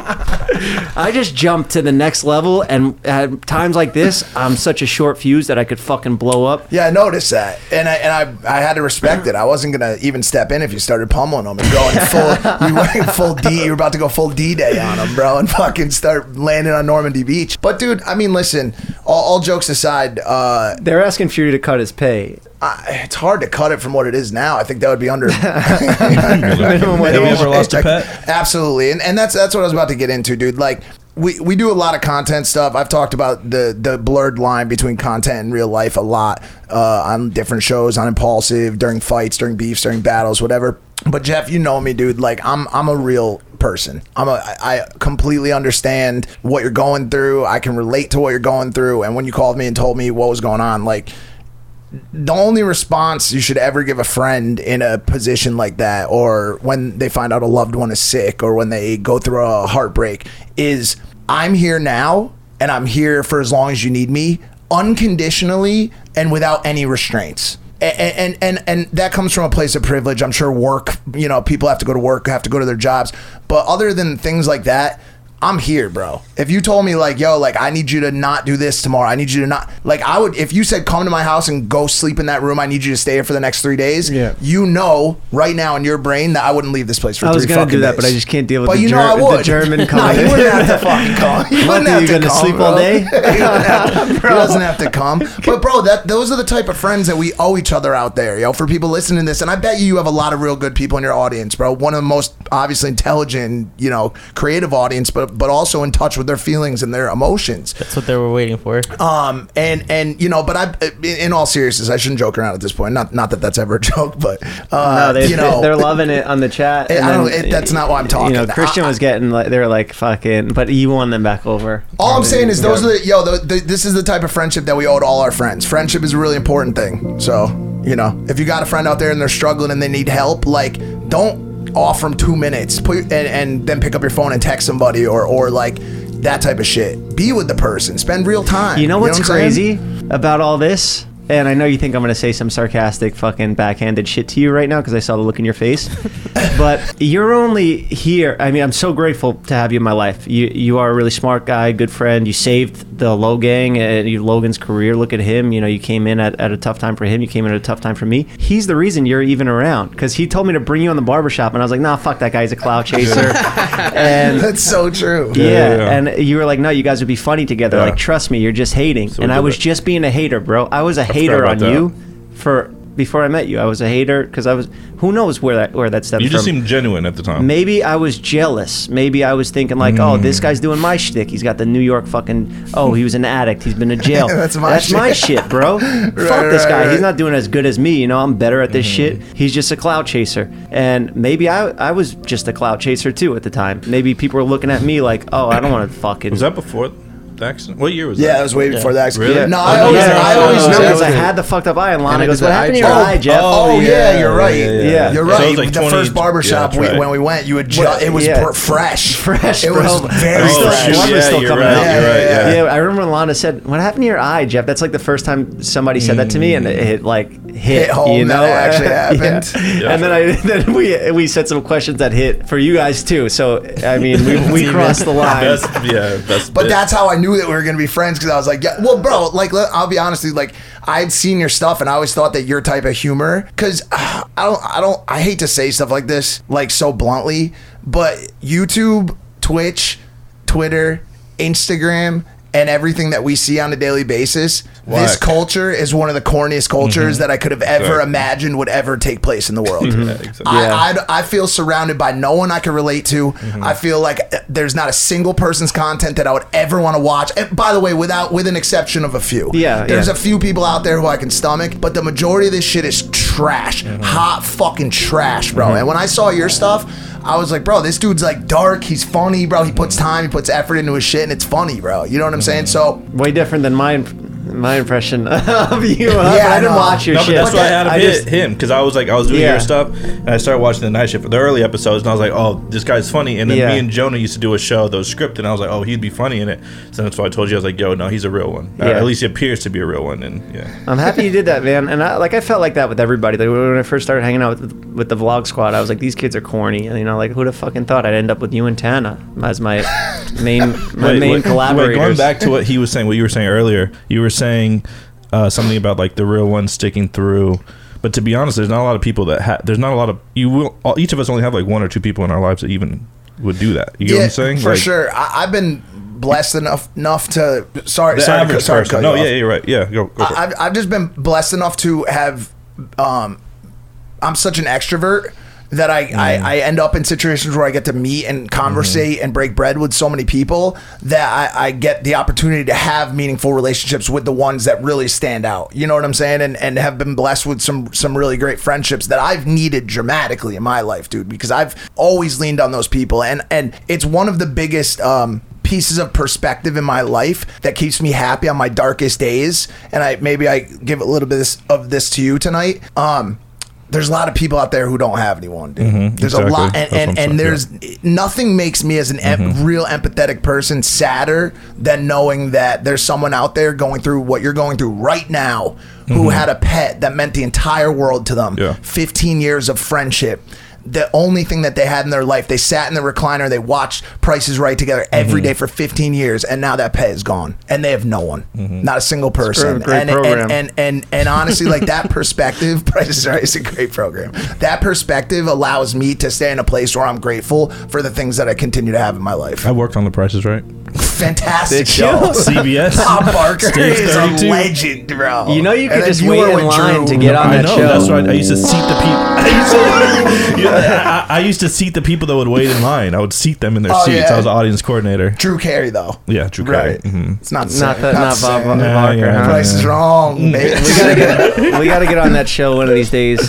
I just jumped to the next level, and at times like this, I'm such a short fuse that I could fucking blow up. Yeah, I noticed that, and I and I, I had to respect it. I wasn't gonna even step in if you started pummeling them and going full. You went full D. You were about to go full D day on them, bro, and fucking start landing on Normandy Beach. But dude, I mean, listen. All, all jokes aside, uh, they're asking Fury to cut his pay. I, it's hard to cut it from what it is now. I think that would be under minimum wage. Have you ever lost a pet? Absolutely, and and that's that's what I was about to get into, dude. Like we, we do a lot of content stuff. I've talked about the the blurred line between content and real life a lot uh, on different shows, on Impulsive, during fights, during beefs, during battles, whatever. But Jeff, you know me, dude. Like I'm I'm a real person. I'm a I completely understand what you're going through. I can relate to what you're going through. And when you called me and told me what was going on, like. The only response you should ever give a friend in a position like that, or when they find out a loved one is sick, or when they go through a heartbreak, is I'm here now and I'm here for as long as you need me, unconditionally and without any restraints. And, and and and that comes from a place of privilege. I'm sure work, you know, people have to go to work, have to go to their jobs. But other than things like that, I'm here, bro. If you told me like, yo, like I need you to not do this tomorrow. I need you to not like I would if you said come to my house and go sleep in that room. I need you to stay here for the next three days. Yeah. You know, right now in your brain that I wouldn't leave this place for I three fucking days. I was gonna do that, days. But I just can't deal with but the, you know ger- I would. The German comment. No, you wouldn't have to fucking come. You wouldn't have to come. You gonna sleep bro. all day? He doesn't have to come. But bro, that those are the type of friends that we owe each other out there, yo. For people listening to this, and I bet you you have a lot of real good people in your audience, bro. One of the most obviously intelligent, you know, creative audience, but. But also in touch with their feelings and their emotions. That's what they were waiting for. Um, and and you know, but I, in all seriousness, I shouldn't joke around at this point. Not not that that's ever a joke, but uh, no, they, you know, they're loving it on the chat. And I don't. Then, it, that's not why I'm talking. You know, Christian I, was getting like they were like fucking, but you won them back over. All I'm saying is those yeah. are the yo. The, the, this is the type of friendship that we owe to all our friends. Friendship is a really important thing. So you know, if you got a friend out there and they're struggling and they need help, like don't. Off from two minutes, put and, and then pick up your phone and text somebody or or like that type of shit. Be with the person, spend real time. You know what's you know what crazy saying? About all this, and I know you think I'm gonna say some sarcastic fucking backhanded shit to you right now because I saw the look in your face, but you're only here. I mean, I'm so grateful to have you in my life. You you are a really smart guy, good friend. You saved the Low Gang and you, Logan's career. Look at him. You know, you came in at, at a tough time for him. You came in at a tough time for me. He's the reason you're even around because he told me to bring you on the barbershop, and I was like, nah, fuck that guy. He's a clout chaser. And that's so true. Yeah, yeah, yeah. And you were like, no, you guys would be funny together. Yeah. Like, trust me, you're just hating. So and I was it. just being a hater, bro. I was a hater. Hater on that. You for before I met you. I was a hater because I was who knows where that where that stemmed from. You just from. seemed genuine at the time. Maybe I was jealous. Maybe I was thinking like, mm. oh, this guy's doing my shtick. He's got the New York fucking. Oh, he was an addict. He's been in jail. That's my That's shit. my shit, bro. right, Fuck this right, guy. Right. He's not doing as good as me. You know, I'm better at this mm. shit. He's just a clout chaser. And maybe I I was just a clout chaser too at the time. Maybe people were looking at me like, oh, I don't want to fucking. Was that before? Accident. What year was that? Yeah, it was way before yeah. the accident. Really? No, I always, yeah. I always oh, know. Because I had the fucked up eye, and Lana goes, "What happened to your eye, Jeff?" Oh, oh yeah, yeah, you're right. Yeah, yeah, yeah. you're right. So like the twenty, first barbershop yeah, we, right. when we went, you would ju- it was yeah. fresh, fresh. It was bro. very oh, fresh. Blood yeah, was still coming right. out. Yeah, yeah, right, yeah. yeah, I remember when Lana said, "What happened to your eye, Jeff?" That's like the first time somebody said that to me, and it, it like hit. hit home, you know, it actually happened. yeah. And then I then we we said some questions that hit for you guys too. So I mean, we we crossed the line. Yeah, but that's how I knew that we were gonna be friends because I was like, yeah, well, bro, like I'll be honest with you, like I'd seen your stuff and I always thought that your type of humor, because uh, I don't, I don't, I hate to say stuff like this, like so bluntly, but YouTube, Twitch, Twitter, Instagram. And everything that we see on a daily basis, what? This culture is one of the corniest cultures mm-hmm. that I could have ever sure. imagined would ever take place in the world. Mm-hmm. Yeah. I, I, I feel surrounded by no one I can relate to. Mm-hmm. I feel like there's not a single person's content that I would ever want to watch. And by the way, without with an exception of a few. Yeah, there's yeah. a few people out there who I can stomach, but the majority of this shit is trash. Mm-hmm. Hot fucking trash, bro. Mm-hmm. And when I saw your stuff, I was like, bro, this dude's like dark. He's funny, bro. He puts time, he puts effort into his shit, and it's funny, bro. You know what I'm saying? So way different than my my impression of you. Uh, yeah, I didn't no. watch your no, shit. That's why I had him, I just, him because I was like, I was doing yeah. your stuff, and I started watching the night shift, the early episodes, and I was like, oh, this guy's funny. And then yeah. me and Jonah used to do a show that was scripted, and I was like, oh, he'd be funny in it. So that's why I told you, I was like, yo, no, he's a real one. Yeah. Uh, at least he appears to be a real one. And yeah, I'm happy you did that, man. And I like I felt like that with everybody. Like when I first started hanging out with with the vlog squad, I was like, these kids are corny. And, you know, like who'd have fucking thought I'd end up with you and Tana as my main my wait, main wait, collaborators. Wait, going back to what he was saying, what you were saying earlier, you were saying uh something about like the real one sticking through, but to be honest, there's not a lot of people that have, there's not a lot of you will all, each of us only have like one or two people in our lives that even would do that. You yeah, know what I'm saying? For like, sure. I, I've been blessed enough enough to sorry sorry, sorry to cut no you yeah off. You're right yeah go, go for I've, it. I've just been blessed enough to have um I'm such an extrovert that I, mm. I, I end up in situations where I get to meet and conversate mm-hmm. and break bread with so many people that I, I get the opportunity to have meaningful relationships with the ones that really stand out. You know what I'm saying? And and have been blessed with some some really great friendships that I've needed dramatically in my life, dude, because I've always leaned on those people. And, and it's one of the biggest um, pieces of perspective in my life that keeps me happy on my darkest days. And I maybe I give a little bit of this, of this to you tonight. Um, There's a lot of people out there who don't have anyone, dude. Mm-hmm, there's exactly. a lot, and, and, and, and there's yeah. nothing makes me as an em- mm-hmm. real empathetic person sadder than knowing that there's someone out there going through what you're going through right now who mm-hmm. had a pet that meant the entire world to them. Yeah. fifteen years of friendship. The only thing that they had in their life, they sat in the recliner, they watched Price is Right together every mm-hmm. day for fifteen years, and now that pet is gone, and they have no one, mm-hmm. not a single person. It's a great and, program. And, and and and honestly, like that perspective, Price is Right is a great program. That perspective allows me to stay in a place where I'm grateful for the things that I continue to have in my life. I worked on The Price is Right. Fantastic show. C B S. Bob Barker is a legend, bro. You know you could just wait in line Drew. to get on I that know, show. That's right. I used to seat the people. I used to, you know, I, I used to seat the people that would wait in line. I would seat them in their oh, seats. Yeah. I was an audience coordinator. Drew Carey, though. Yeah, Drew Carey. Right. Mm-hmm. It's not not, that, not, not Bob Barker. Nah, yeah, Price yeah. is wrong, mate. We gotta get we gotta get on that show one of these days.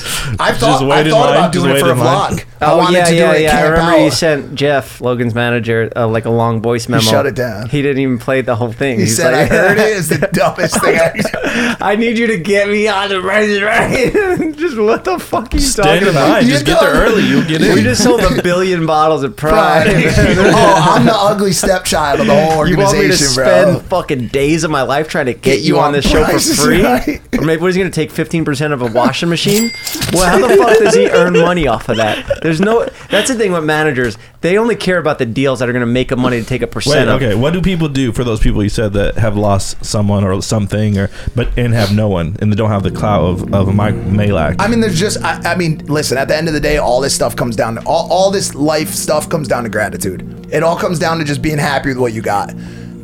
I thought I thought about doing it for a vlog. I wanted to do it. I remember you sent Jeff, Logan's manager, like a long voice memo. Shut it down. He didn't even play the whole thing. He He's said, like, "I heard it. It's the dumbest thing." I, I need you to get me on the right, right. Just what the fuck are you Stand talking about? Just get there early. You'll get in. We just sold a billion bottles of Prime. Oh, I'm the ugly stepchild of the whole organization, bro. You want me to spend bro. fucking days of my life trying to get, get you, you on, on this show for free? Right? Or maybe what is he going to take fifteen percent of a washing machine? Well, how the fuck does he earn money off of that? There's no. That's the thing with managers. They only care about the deals that are going to make them money to take a percent. Wait, okay, what do people do for those people you said that have lost someone or something, or but and have no one and they don't have the clout of of a Mike Malak? I mean, there's just I, I mean, listen. At the end of the day, all this stuff comes down to all, all this life stuff comes down to gratitude. It all comes down to just being happy with what you got,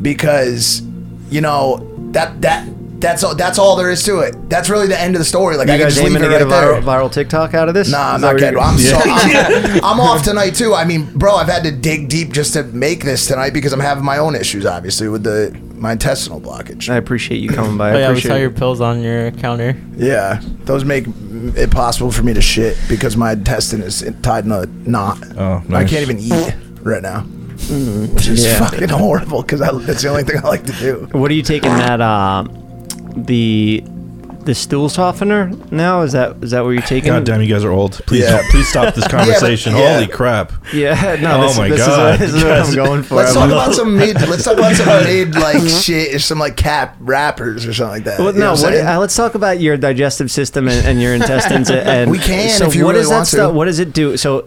because you know that that. That's all. That's all there is to it. That's really the end of the story. Like you I can just leave it to right get a viral, viral TikTok out of this. Nah, I'm not kidding. I'm so I'm, I'm off tonight too. I mean, bro, I've had to dig deep just to make this tonight because I'm having my own issues, obviously, with the my intestinal blockage. I appreciate you coming by. I, I saw your pills on your counter. Yeah, those make it possible for me to shit because my intestine is tied in a knot. Oh, nice. I can't even eat right now. Mm, which is yeah. fucking horrible because that's the only thing I like to do. What are you taking that? Uh, The the stool softener now? Is that is that what you're taking? God damn, you guys are old. Please yeah. stop, please stop this conversation. yeah, but, yeah. Holy crap. Yeah, no, oh this, my this God. Is what, this is what I'm going for. Let's talk about some mid let's talk about some mid like shit or some like cap rappers or something like that. Well, no, what what is, uh, let's talk about your digestive system and, and your intestines and we can so if you what really does want that stuff what does it do? So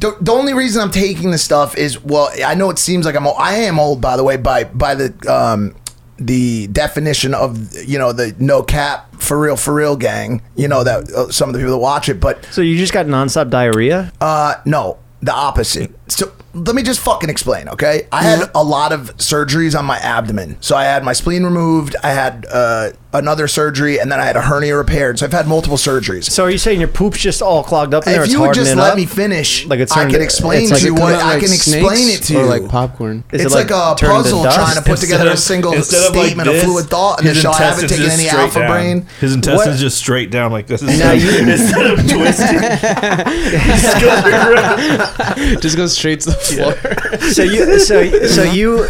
The, the only reason I'm taking this stuff is well, I know it seems like I'm old. I am old by the way, by by the um the definition of, you know, the no cap for real for real gang, you know, that uh, some of the people that watch it. But so you just got nonstop diarrhea? Uh no, the opposite. So let me just fucking explain, okay? I mm-hmm. had a lot of surgeries on my abdomen. So I had my spleen removed, I had uh another surgery, and then I had a hernia repaired. So I've had multiple surgeries. So are you saying your poop's just all clogged up in there? If you would just let up? me finish, like it's I can explain to you what I can explain it to you. Like popcorn. Is it's it like, like a puzzle to trying to put together of, a single statement of, like of fluid thought, and then shall I haven't taken any alpha down. brain. His intestines just straight down like this. Is now you instead of twisting, just go straight to the floor. So you, so so you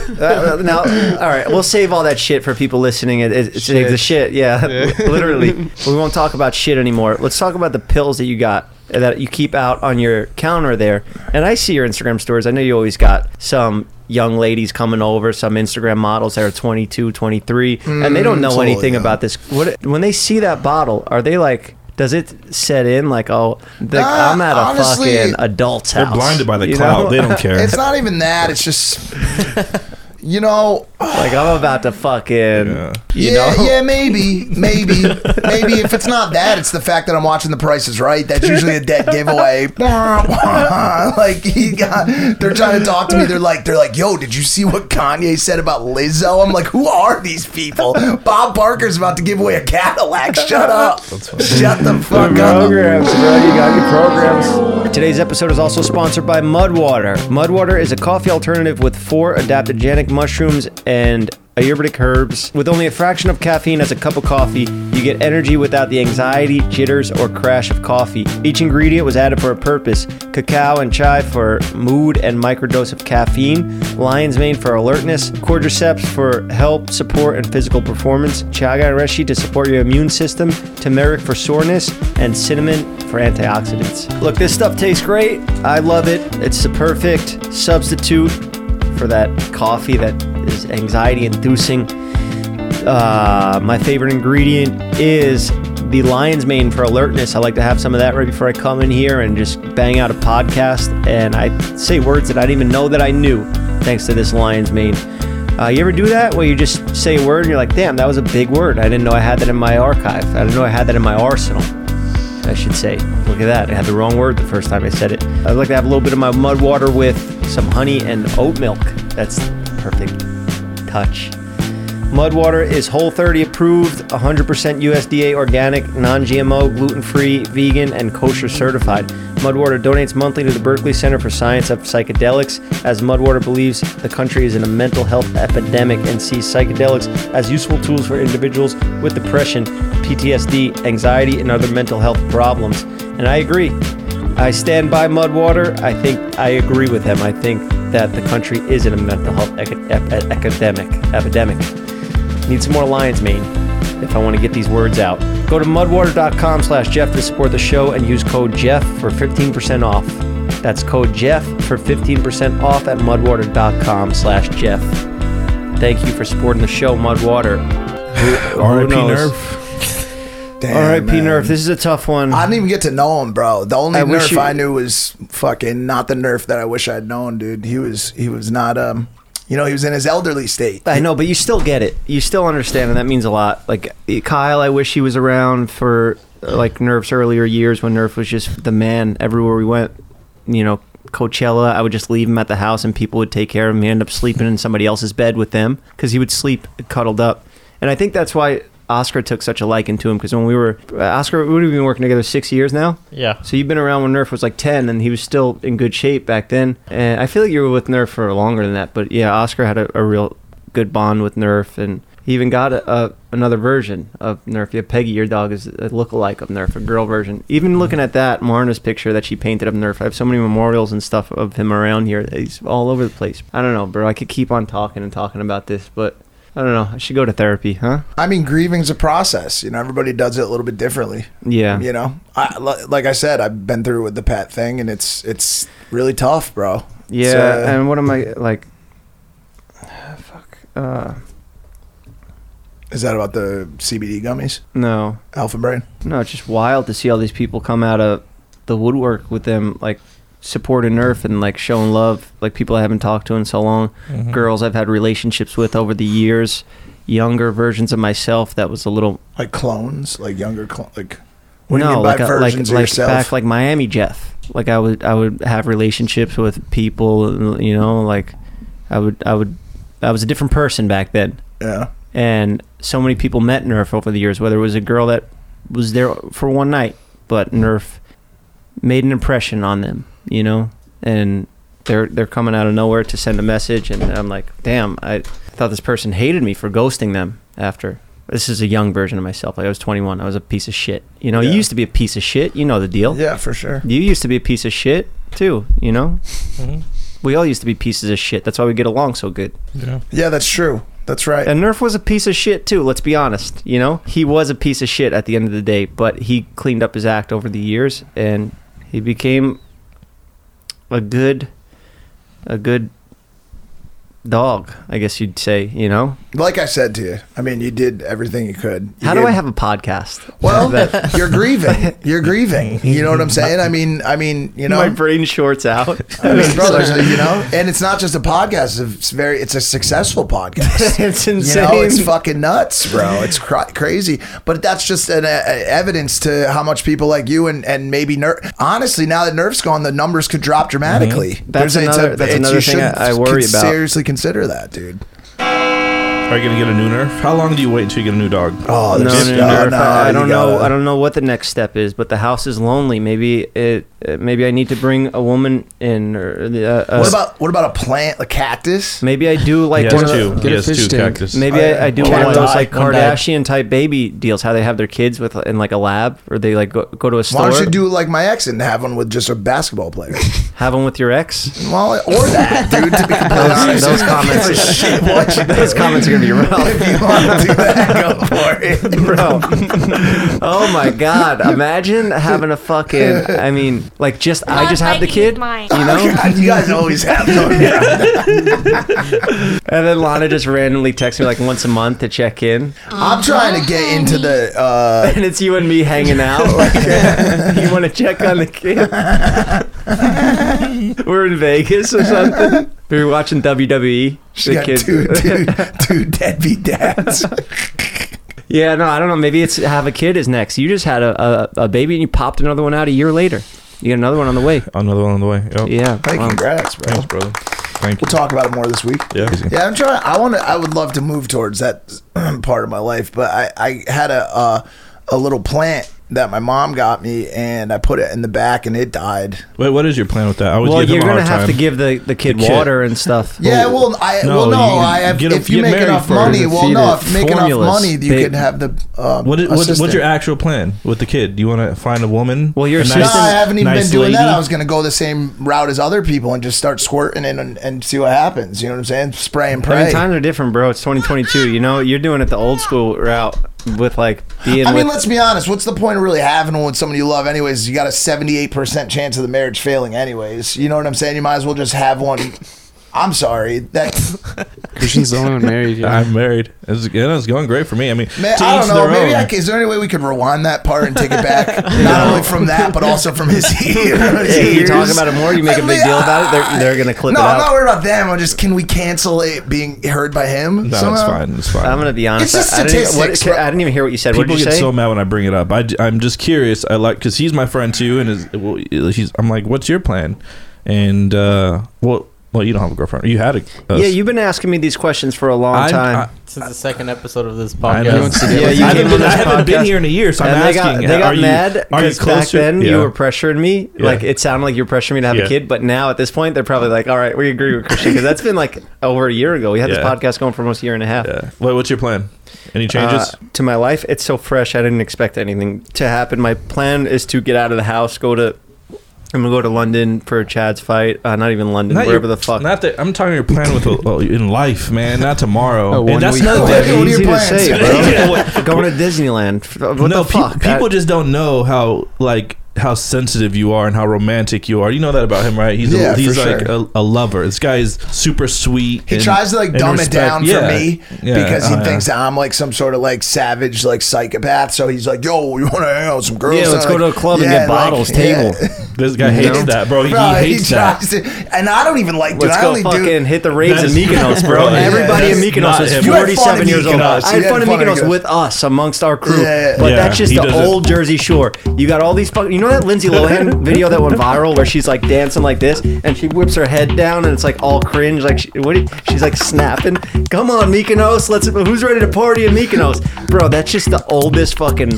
now. All right, we'll save all that shit for people listening. It saves the shit. Shit, yeah, yeah. Literally. We won't talk about shit anymore. Let's talk about the pills that you got that you keep out on your counter there. And I see your Instagram stories. I know you always got some young ladies coming over, some Instagram models that are twenty-two, twenty-three, mm, and they don't know totally anything yeah. about this. What, when they see that bottle, are they like, does it set in like, oh, the, nah, I'm at a honestly, fucking adult's house? They're blinded by the you cloud. Know? They don't care. It's not even that. It's just... You know, like I'm about to fucking, yeah, you know? yeah, yeah, maybe, maybe, maybe if it's not that, it's the fact that I'm watching The Price is Right. That's usually a dead giveaway. Like he got, they're trying to talk to me. They're like, they're like, yo, did you see what Kanye said about Lizzo? I'm like, who are these people? Bob Barker's about to give away a Cadillac. Shut up! Shut the fuck your up! Programs, bro. You got your programs. Today's episode is also sponsored by Mudwater. Mudwater is a coffee alternative with four adaptogenic mushrooms and Ayurvedic herbs. With only a fraction of caffeine as a cup of coffee, you get energy without the anxiety, jitters, or crash of coffee. Each ingredient was added for a purpose. Cacao and chai for mood and microdose of caffeine. Lion's mane for alertness. Cordyceps for help, support, and physical performance. Chaga and reishi to support your immune system. Turmeric for soreness. And cinnamon for antioxidants. Look, this stuff tastes great. I love it. It's the perfect substitute for that coffee that is anxiety inducing. Uh, my favorite ingredient is the lion's mane for alertness. I like to have some of that right before I come in here and just bang out a podcast, and I say words that I didn't even know that I knew thanks to this lion's mane. Uh, you ever do that where you just say a word and you're like, damn, that was a big word. I didn't know I had that in my archive. I didn't know I had that in my arsenal, I should say. Look at that. I had the wrong word the first time I said it. I'd like to have a little bit of my mud water with some honey and oat milk. That's perfect touch. Mudwater is Whole thirty approved, one hundred percent U S D A organic, non-G M O, gluten-free, vegan, and kosher certified. Mudwater donates monthly to the Berkeley Center for Science of Psychedelics, as Mudwater believes the country is in a mental health epidemic and sees psychedelics as useful tools for individuals with depression, P T S D, anxiety, and other mental health problems. And I agree. I stand by Mudwater. I think I agree with him. I think that the country is in a mental health ec- ep- academic, epidemic. Need some more lion's mane if I want to get these words out. Go to mudwater.com slash Jeff to support the show and use code Jeff for fifteen percent off. That's code Jeff for fifteen percent off at mudwater.com slash Jeff. Thank you for supporting the show, Mudwater. R I P Nerf. Damn, R I P Nerf. This is a tough one. I didn't even get to know him, bro. The only I Nerf you... I knew was fucking not the Nerf that I wish I'd known, dude. He was he was not um, you know, he was in his elderly state. I know, but you still get it. You still understand, and that means a lot. Like Kyle, I wish he was around for like Nerf's earlier years when Nerf was just the man everywhere we went. You know, Coachella, I would just leave him at the house, and people would take care of him. He'd end up sleeping in somebody else's bed with them because he would sleep cuddled up, and I think that's why Oscar took such a liking to him, because when we were Oscar, we've been working together six years now. Yeah. So you've been around when Nerf was like ten, and he was still in good shape back then. And I feel like you were with Nerf for longer than that, but yeah, Oscar had a, a real good bond with Nerf, and he even got a, a, another version of Nerf. Yeah, Peggy, your dog, is a lookalike of Nerf, a girl version. Even looking at that Marna's picture that she painted of Nerf, I have so many memorials and stuff of him around here. He's all over the place. I don't know, bro. I could keep on talking and talking about this, but. I don't know. I should go to therapy, huh? I mean, grieving's a process. You know, everybody does it a little bit differently. Yeah. You know, I, like I said, I've been through with the pet thing, and it's it's really tough, bro. Yeah. Uh, and what am I like? Fuck. Uh, Is that about the C B D gummies? No. Alpha Brain? No, it's just wild to see all these people come out of the woodwork with them, like supporting Nerf and like showing love, like people I haven't talked to in so long, mm-hmm. girls I've had relationships with over the years, younger versions of myself that was a little like clones, like younger cl- like what no, do you mean like by a, versions like, of like yourself? Back like Miami Jeff, like I would I would have relationships with people, you know, like I would I would I was a different person back then. Yeah, And so many people met Nerf over the years, whether it was a girl that was there for one night, but Nerf made an impression on them, you know? And they're they're coming out of nowhere to send a message, and I'm like, damn, I thought this person hated me for ghosting them after. This is a young version of myself. Like, I was twenty-one. I was a piece of shit. You know, yeah. You used to be a piece of shit. You know the deal. Yeah, for sure. You used to be a piece of shit, too, you know? Mm-hmm. We all used to be pieces of shit. That's why we get along so good. Yeah, yeah, that's true. That's right. And Nerf was a piece of shit, too. Let's be honest. You know, he was a piece of shit at the end of the day, but he cleaned up his act over the years, and he became a good, a good dog, I guess you'd say. You know, like I said to you, I mean, you did everything you could. You How do did. I have a podcast? Well, you're grieving. You're grieving. You know what I'm saying? I mean, I mean, you know, my brain shorts out. I mean, brothers, you know, and it's not just a podcast. It's very, it's a successful podcast. It's insane. You know, it's fucking nuts, bro. It's cr- crazy. But that's just an uh, evidence to how much people like you and and maybe Nerf. Honestly, now that Nerf's gone, the numbers could drop dramatically. Mm-hmm. That's There's another. A, that's another thing I, I worry about. Seriously. Consider that, dude. Are you gonna get a new Nerf? How long do you wait until you get a new dog? Oh, no, no, no, no, I don't know. I don't know what the next step is, but the house is lonely. Maybe it. Maybe I need to bring a woman in. Or uh, what about what about a plant, a cactus? Maybe I do like one two. Get a fish tank. Maybe I, I do one of those like Kardashian type baby deals, how they have their kids with in like a lab, or they like go, go to a store. Why don't you do like my ex and have one with just a basketball player? Have one with your ex? Well, or that, dude. To be completely honest, those comments. Shit, watch those comments. Gonna be rough. If you want to do that, go for it, bro. Oh my god, imagine having a fucking, I mean, like, just Not I just have the kid, mine. You know. Oh god, you guys always have them. And then Lana just randomly texts me like once a month to check in. I'm trying to get into the uh and it's you and me hanging out like, uh, you want to check on the kid. We're in Vegas or something. We were watching W W E. She got two, two, two deadbeat dads. Yeah, no, I don't know. Maybe it's have a kid is next. You just had a, a, a baby and you popped another one out a year later. You got another one on the way. Another one on the way. Yep. Yeah. Hey, um, congrats, bro. Thanks, brother. Thank you. We'll talk about it more this week. Yeah. Yeah, I'm trying. I want to. I would love to move towards that part of my life, but I, I had a uh, a little plant that my mom got me, and I put it in the back, and it died. Wait, what is your plan with that? I well, you're going to have to give the, the kid the water and stuff. Yeah, well, I no, well, no I have, a, if you make enough money, well, no, if you make enough money, you can have the um, what is, what, What's your actual plan with the kid? Do you want to find a woman? Well, you're a nice, no, I haven't even nice been doing lady. That. I was going to go the same route as other people and just start squirting it and, and see what happens. You know what I'm saying? Spray and pray. I mean, times are different, bro. It's twenty twenty-two. You know, you're doing it the old school route. With like being I mean, let's be honest. What's the point of really having one with somebody you love anyways? You got a seventy-eight percent chance of the marriage failing anyways. You know what I'm saying? You might as well just have one. I'm sorry. That's Christian's the only one married. You know? I'm married. It's, it's going great for me. I mean, Man, I don't know. Maybe I, is there any way we could rewind that part and take it back? Not know? Only from that, but also from his ear. Yeah, you talk about it more. You make I a big mean, deal about it. They're, they're going to clip no, it out. No, I'm not worried about them. I'm just, can we cancel it being heard by him? No, somehow? It's fine. It's fine. I'm going to be honest. It's just I, statistics. I didn't, what, I didn't even hear what you said. People what you get say? So mad when I bring it up. I, I'm just curious. I like because he's my friend too, and is well, he's. I'm like, what's your plan? And uh, well. Well, you don't have a girlfriend. You had a... Uh, yeah, you've been asking me these questions for a long I'm, time. I, Since the second episode of this podcast. I, yeah, you I, been, I haven't podcast. Been here in a year, so and I'm they asking. Got, they got mad because back then yeah. you were pressuring me. Yeah. Like, it sounded like you were pressuring me to have yeah. a kid, but now at this point, they're probably like, all right, we agree with Christian, because that's been like over a year ago. We had yeah. this podcast going for almost a year and a half. Yeah. Well, what's your plan? Any changes? Uh, to my life, it's so fresh. I didn't expect anything to happen. My plan is to get out of the house, go to... I'm going to go to London for Chad's fight. Uh, not even London, not wherever your, the fuck. Not that, I'm talking your plan with a, well, in life, man. Not tomorrow. And that's another thing. What are your plans? Yeah. Going to Disneyland. What no, the fuck? Pe- people I, just don't know how, like... how sensitive you are and how romantic you are. You know that about him, right? He's yeah, a, he's like sure. a, a lover. This guy is super sweet. He and, tries to like dumb respect. It down yeah. for me yeah. because uh, he thinks yeah. I'm like some sort of like savage like psychopath. So he's like, yo, you want to hang out with some girls? Yeah, let's I'm go like, to a club yeah, and get bottles, like, table. Yeah. This guy hates know? That, bro. He, bro, he hates he that. To, and I don't even like. Dude, let's I go fucking do. Hit the raves in Mykonos, bro. Yeah, everybody in Mykonos is forty-seven years old. I had fun in Mykonos with us amongst our crew, but that's just the old Jersey Shore. You got all these fucking. You know. that Lindsay Lohan video that went viral where she's like dancing like this and she whips her head down and it's like all cringe, like she, what you, she's like snapping. Come on, Mykonos, let's. Who's ready to party in Mykonos, bro? That's just the oldest fucking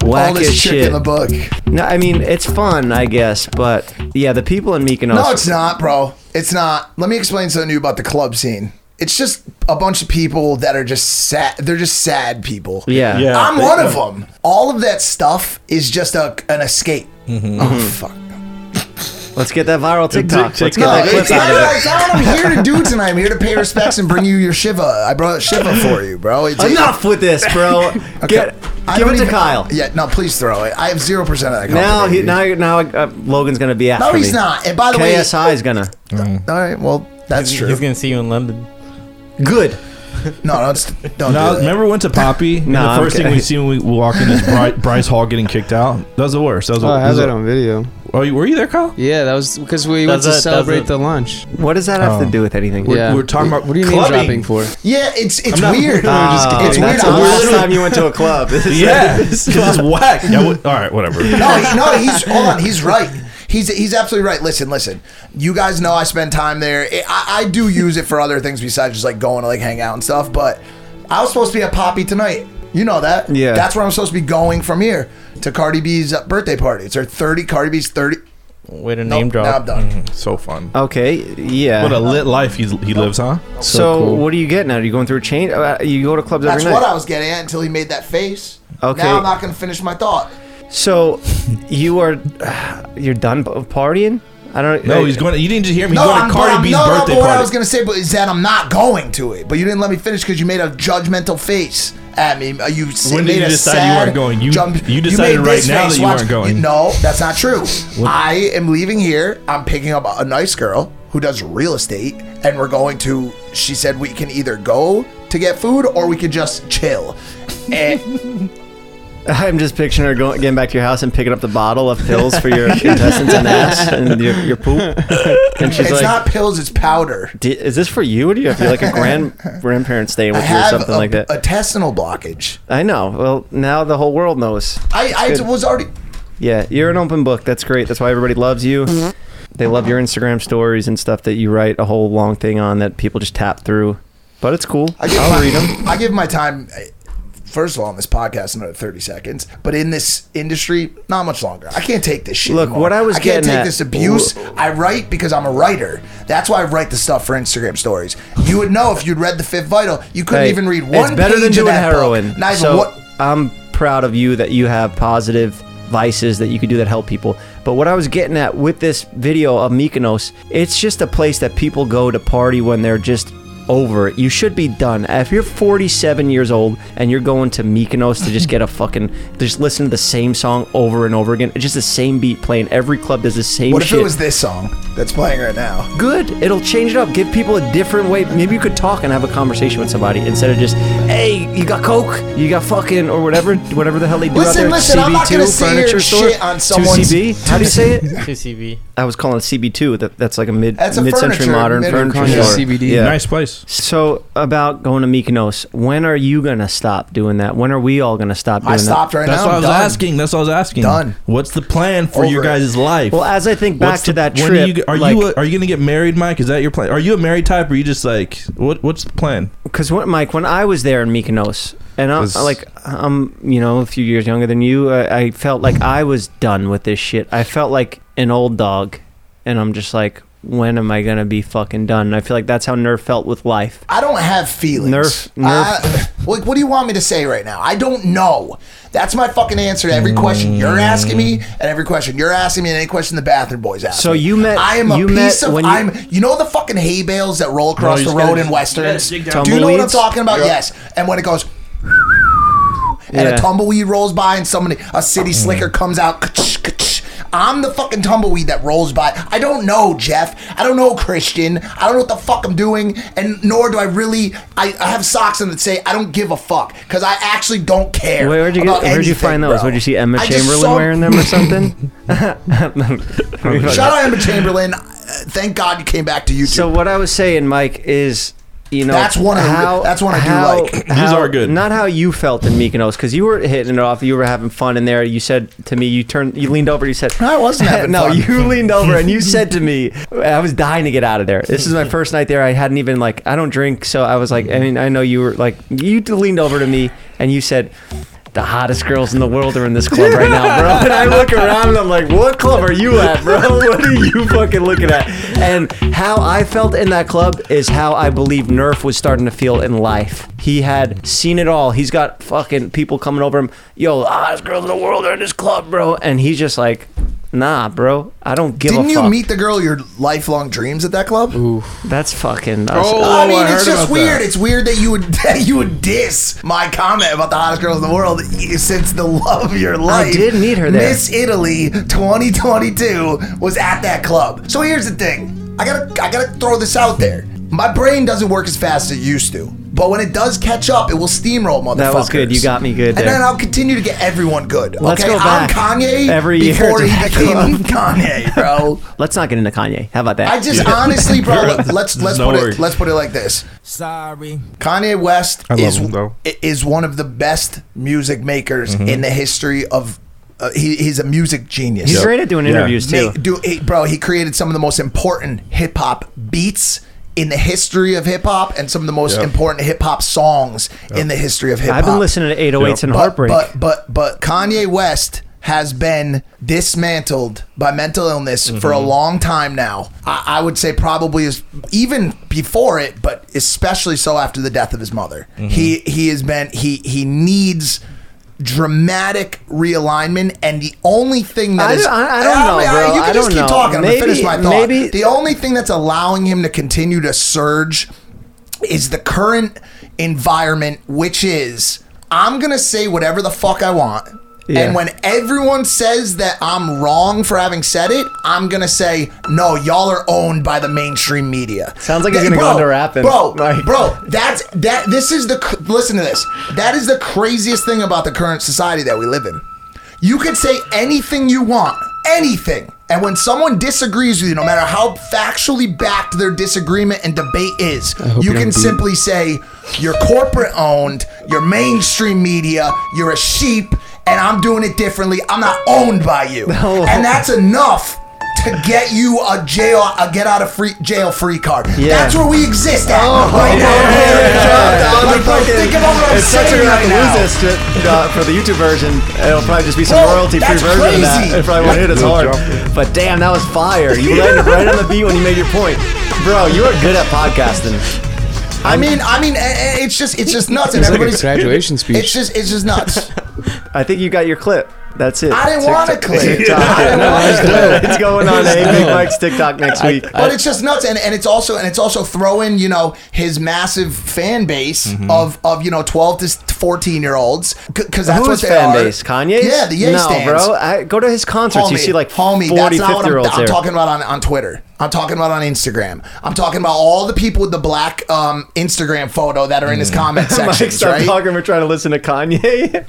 wackest shit in the book. No, I mean it's fun, I guess, but yeah, the people in Mykonos. No, it's not, bro. It's not. Let me explain something new about the club scene. It's just a bunch of people that are just sad. They're just sad people. Yeah. yeah I'm one know. of them. All of that stuff is just a, an escape. Mm-hmm. Oh, mm-hmm. fuck. Let's get that viral TikTok. Let's get no, that clip it's, out of it. It's not what I'm here to do tonight. I'm here to pay respects and bring you your Shiva. I brought Shiva for you, bro. It's Enough a- with this, bro. okay. Get I Give it even, to Kyle. Yeah, no, please throw it. I have zero percent of that. Now, he, now, now uh, Logan's going to be after me. No, he's me. not. And by the way, K S I is going to. Mm. All right, well, that's he's, true. He's going to see you in London. Good. No, don't, don't no, do remember when to Poppy? no, the first okay. thing we see when we walk in is Bryce, Bryce Hall getting kicked out. That was the worst. That was. Oh, I had that on video. Oh, you, were you there, Kyle? Yeah, that was because we that's went to celebrate the lunch. What does that have oh. to do with anything? We're, yeah. we're talking about. What do you mean dropping for? Yeah, it's it's not, weird. Uh, just, it's that's weird. The last time you went to a club. yeah, this is whack. Yeah, what, all right, whatever. no, he, no, he's hold on. He's right. He's he's absolutely right. Listen, listen. You guys know I spend time there. I, I do use it for other things besides just like going to like hang out and stuff. But I was supposed to be at Poppy tonight. You know that. Yeah. That's where I'm supposed to be going from here to Cardi B's birthday party. It's her thirty. Cardi B's thirty. Way to name nope, drop. Now I'm done. Mm, so fun. Okay. Yeah. What a lit life he's, he nope. lives, huh? So, so cool. What are you getting at? Are you going through a chain? Uh, you go to clubs That's every night. That's what I was getting at until he made that face. Okay. Now I'm not going to finish my thought. So, you are, you're done partying? I don't know. No, he's going to, you didn't just hear me. He's no, going I'm, to Cardi B's no, birthday party. No, but what I was going to say but is that I'm not going to it. But you didn't let me finish because you made a judgmental face at me. You when did you decide you weren't going? You, jump, you decided you right now that you watch. weren't going. You, no, that's not true. I am leaving here. I'm picking up a nice girl who does real estate. And we're going to, she said we can either go to get food or we can just chill. And... I'm just picturing her going, getting back to your house and picking up the bottle of pills for your intestines and ass and your, your poop. And she's it's like, not pills, it's powder. Is this for you? Or do you have like a grand grandparent staying with I you or something a, like that? Intestinal blockage. I know. Well, now the whole world knows. I, I was already. Yeah, you're an open book. That's great. That's why everybody loves you. Mm-hmm. They love your Instagram stories and stuff that you write a whole long thing on that people just tap through. But it's cool. I give I'll my, read them. I give my time. First of all, on this podcast, another thirty seconds. But in this industry, not much longer. I can't take this shit. Look, anymore. what I was I getting I can't take at, this abuse. Ooh. I write because I'm a writer. That's why I write the stuff for Instagram stories. You would know if you'd read The Fifth Vital. You couldn't hey, even read one page of that book. It's better than doing heroin. Not even so what- I'm proud of you that you have positive vices that you could do that help people. But what I was getting at with this video of Mykonos, it's just a place that people go to party when they're just... over it. You should be done. If you're forty-seven years old and you're going to Mykonos to just get a fucking, just listen to the same song over and over again, it's just the same beat playing. Every club does the same shit. What if shit. it was this song that's playing right now? Good. It'll change it up. Give people a different way. Maybe you could talk and have a conversation with somebody instead of just, hey, you got coke, you got fucking, or whatever, whatever the hell they do listen, out there. Listen, listen, I'm not going to say your shit on someone's... two C B? How do you say it? two C B. I was calling it C B two. That, that's like a mid, that's a mid-century furniture, modern mid-century furniture store. C B D. Yeah. Nice place. So about going to Mykonos, when are you gonna stop doing that? When are we all gonna stop doing that? I stopped right now. That's what I was asking. That's what I was asking. Done. What's the plan for your guys' life? Well, as I think back to that trip, are you are you gonna get married, Mike? Is that your plan? Are you a married type, or are you just like what? What's the plan? Because what, Mike? When I was there in Mykonos, and I'm like I'm you know a few years younger than you, I, I felt like I was done with this shit. I felt like an old dog, and I'm just like. When am I gonna be fucking done? And I feel like that's how Nerf felt with life. I don't have feelings. Nerf, Nerf. Uh, like, what do you want me to say right now? I don't know. That's my fucking answer to every question you're asking me, and every question you're asking me, and any question the bathroom boys ask. So me. you met. I am a you piece of. You, I'm. You know the fucking hay bales that roll across no, the road in westerns. Yeah, do you know what I'm talking about? Yep. Yes. And when it goes. And yeah. a tumbleweed rolls by, and somebody, a city slicker, comes out. Ka-tsh, ka-tsh. I'm the fucking tumbleweed that rolls by. I don't know, Jeff. I don't know, Christian. I don't know what the fuck I'm doing, and nor do I really. I, I have socks on that say I don't give a fuck because I actually don't care. Wait, where'd you get, anything, where'd you find those? Bro. Where'd you see Emma I Chamberlain saw- wearing them or something? Shout out Emma Chamberlain. Thank God you came back to YouTube. So what I was saying, Mike, is you know, that's one. How, I, that's one I how, do like. How, These are good. Not how you felt in Mykonos, because you were hitting it off. You were having fun in there. You said to me, you turned, you leaned over. You said, "I wasn't having no, fun." No, you leaned over and you said to me, "I was dying to get out of there. This is my first night there. I hadn't even like, I don't drink, so I was like, I mean, I know you were like, you leaned over to me and you said." The hottest girls in the world are in this club right now, bro. And I look around and I'm like, what club are you at, bro? What are you fucking looking at? And how I felt in that club is how I believe Nerf was starting to feel in life. He had seen it all. He's got fucking people coming over him. Yo, the hottest girls in the world are in this club, bro. And he's just like, nah, bro. I don't give Didn't a fuck. Didn't you meet the girl of your lifelong dreams at that club? Ooh, that's fucking... That's, oh, I mean, I it's just weird. That. It's weird that you would that you would diss my comment about the hottest girls in the world since the love of your life. I did meet her there. Miss Italy twenty twenty-two was at that club. So here's the thing. I gotta I gotta throw this out there. My brain doesn't work as fast as it used to. But when it does catch up, it will steamroll, motherfuckers. That was good. You got me good there. And then I'll continue to get everyone good. Okay? Let's go back. I'm Kanye every year before he became Kanye, bro. Let's not get into Kanye. How about that? I just yeah. honestly, bro, let's let's no put worries. it let's put it like this. Sorry. Kanye West is, him, is one of the best music makers mm-hmm. in the history of Uh, he, he's a music genius. He's great at doing yeah. interviews too. Make, do, hey, bro, he created some of the most important hip hop beats in the history of hip hop, and some of the most yep. important hip hop songs yep. in the history of hip hop. I've been listening to eight oh eights yep. and Heartbreak. But, but but but Kanye West has been dismantled by mental illness mm-hmm. for a long time now. I, I would say probably is even before it, but especially so after the death of his mother. Mm-hmm. He he has been he he needs. dramatic realignment, and the only thing that I is... I, I don't know, I mean, bro. You can I just keep know. talking. I'm maybe, gonna finish my thought. Maybe. The only thing that's allowing him to continue to surge is the current environment, which is, I'm going to say whatever the fuck I want, yeah. and when everyone says that I'm wrong for having said it, I'm going to say, no, y'all are owned by the mainstream media. Sounds like he's going to go into rapping. Bro, like. bro, that's, that, this is the, listen to this. That is the craziest thing about the current society that we live in. You could say anything you want, anything. And when someone disagrees with you, no matter how factually backed their disagreement and debate is, you can simply say, you're corporate owned, you're mainstream media, you're a sheep, and I'm doing it differently. I'm not owned by you. No. And that's enough to get you a jail, a get out of free jail free card. Yeah. That's where we exist at. Oh, right yeah, now. Yeah, yeah, yeah. Like, like, think about what I'm it's saying such a right now. Lose this to, uh, for the YouTube version, it'll probably just be some well, royalty free version crazy. of that. It probably won't hit as hard. But damn, that was fire. You landed right on the beat when you made your point. Bro, you are good at podcasting. I mean, I mean, it's just, it's just nuts. It's like a graduation speech. It's just, it's just nuts. I think you got your clip. That's it. I didn't TikTok. want to clip. Yeah. I didn't no, want to. It's going on to Big Mike's TikTok next week. I, I, but it's just nuts, and, and it's also and it's also throwing you know his massive fan base mm-hmm. of of you know twelve to fourteen year olds because that's Who's what they fan are. base? Kanye's? Yeah, the Ye no, stands. bro. I, go to his concerts. Homie, you see like homie, forty, fifty year olds there. I'm talking about on, on Twitter. I'm talking about on Instagram. I'm talking about all the people with the black um, Instagram photo that are in his comment section. Mike, right? talking. We're trying to listen to Kanye.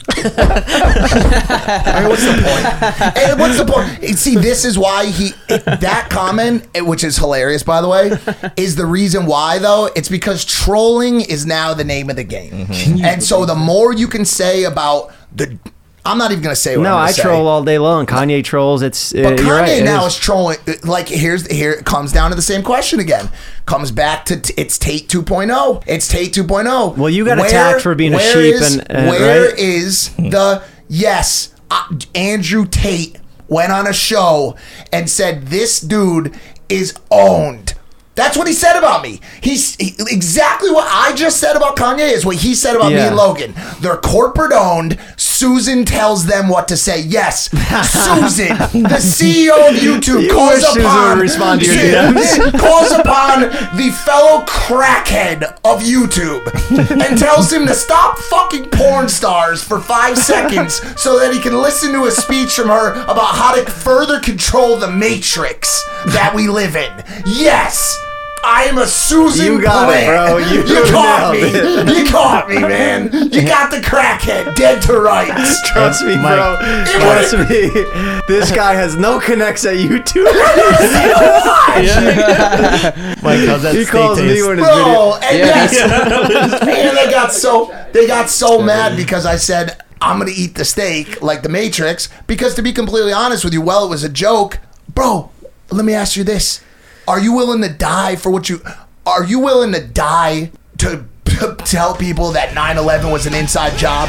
I mean, what's the point? Hey, what's the point? See, this is why he it, that comment, which is hilarious, by the way, is the reason why though. It's because trolling is now the name of the game, mm-hmm. and so the more you can say about the. I'm not even gonna say what no, I'm I say. No, I troll all day long. Kanye trolls. It's uh, but Kanye you're right, now is. is trolling. Like here's here it comes down to the same question again. Comes back to t- it's Tate 2.0. It's Tate 2.0. Well, you got where, attacked for being a sheep. Is, and uh, where right? is the yes? Uh, Andrew Tate went on a show and said this dude is owned. That's what he said about me. He's he, exactly what I just said about Kanye is what he said about yeah. me and Logan. They're corporate owned. Susan tells them what to say. Yes, Susan, the C E O of YouTube, you calls upon respond to your D Ms. calls upon the fellow crackhead of YouTube and tells him to stop fucking porn stars for five seconds so that he can listen to a speech from her about how to further control the Matrix that we live in. Yes. I'm a Susan. You got plan. It, bro. You, you caught me. It. You caught me, man. You got the crackhead dead to rights. Trust me, Mike, bro. Trust it. me. This guy has no connects at YouTube. Yeah. Mike, how's that? He calls taste? me when his bro, video. And yeah. That's, man, they got so they got so mad because I said I'm gonna eat the steak like The Matrix. Because to be completely honest with you, well, it was a joke, bro. Let me ask you this. Are you willing to die for what you... Are you willing to die to, to tell people that nine eleven was an inside job?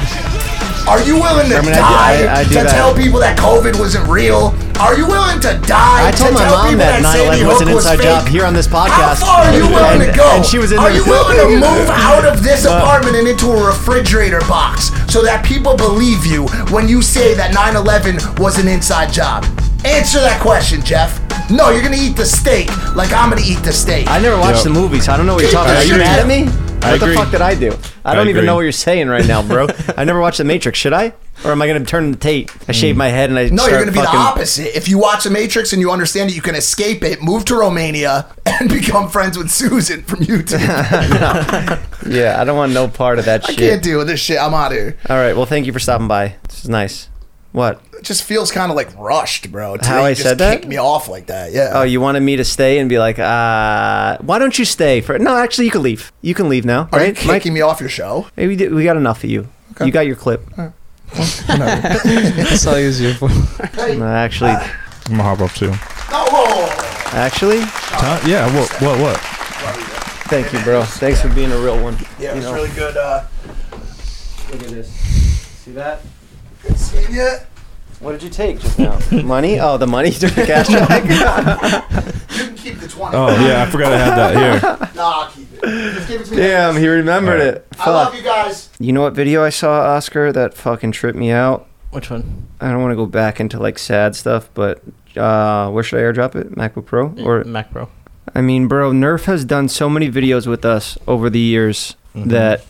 Are you willing to I mean, die I, I to that. tell people that COVID wasn't real? Are you willing to die I to tell people that nine eleven was an inside was job here on this podcast? How far are you willing and, to go? And she was in are the- you willing to move out of this apartment and into a refrigerator box so that people believe you when you say that nine eleven was an inside job? Answer that question, Jeff. No, you're gonna eat the steak like I'm gonna eat the steak. I never watched yep. the movies. I don't know what you're talking about. Are you mad at me? I what agree. the fuck did I do? I don't I even agree. know what you're saying right now, bro. I never watched The Matrix. Should I? Or am I going to turn the tape? I shave my head and I No, you're going to be fucking... the opposite. If you watch The Matrix and you understand it, you can escape it, move to Romania, and become friends with Susan from YouTube. No. Yeah, I don't want no part of that shit. I can't deal with this shit. I'm out of here. All right, well, thank you for stopping by. This is nice. What? It just feels kind of like rushed, bro. Today How I just said that? Kicked me off like that. Yeah. Oh, you wanted me to stay and be like, uh, why don't you stay for? No, actually, you can leave. You can leave now. Are right? you kicking Mike? me off your show? Maybe we, we got enough of you. Okay. You got your clip. All right. That's all I use you for. No, actually, uh, I'm gonna hop up too. Oh. Actually? Uh, yeah. What? What? What? Thank you, bro. Thanks for being a real one. Yeah, it was you know. really good. Uh, Look at this. See that? Good seeing you. What did you take just now? Money? Oh, the money during the cash check? You can keep the twenty. Oh, yeah, I forgot I had that here. Nah, I'll keep it. Just give it to me. Damn, he remembered right. it. Fuck. I love you guys. You know what video I saw, Oscar, that fucking tripped me out? Which one? I don't want to go back into, like, sad stuff, but uh, where should I airdrop it? MacBook Pro? Or Mac Pro. I mean, bro, Nerf has done so many videos with us over the years mm-hmm. that...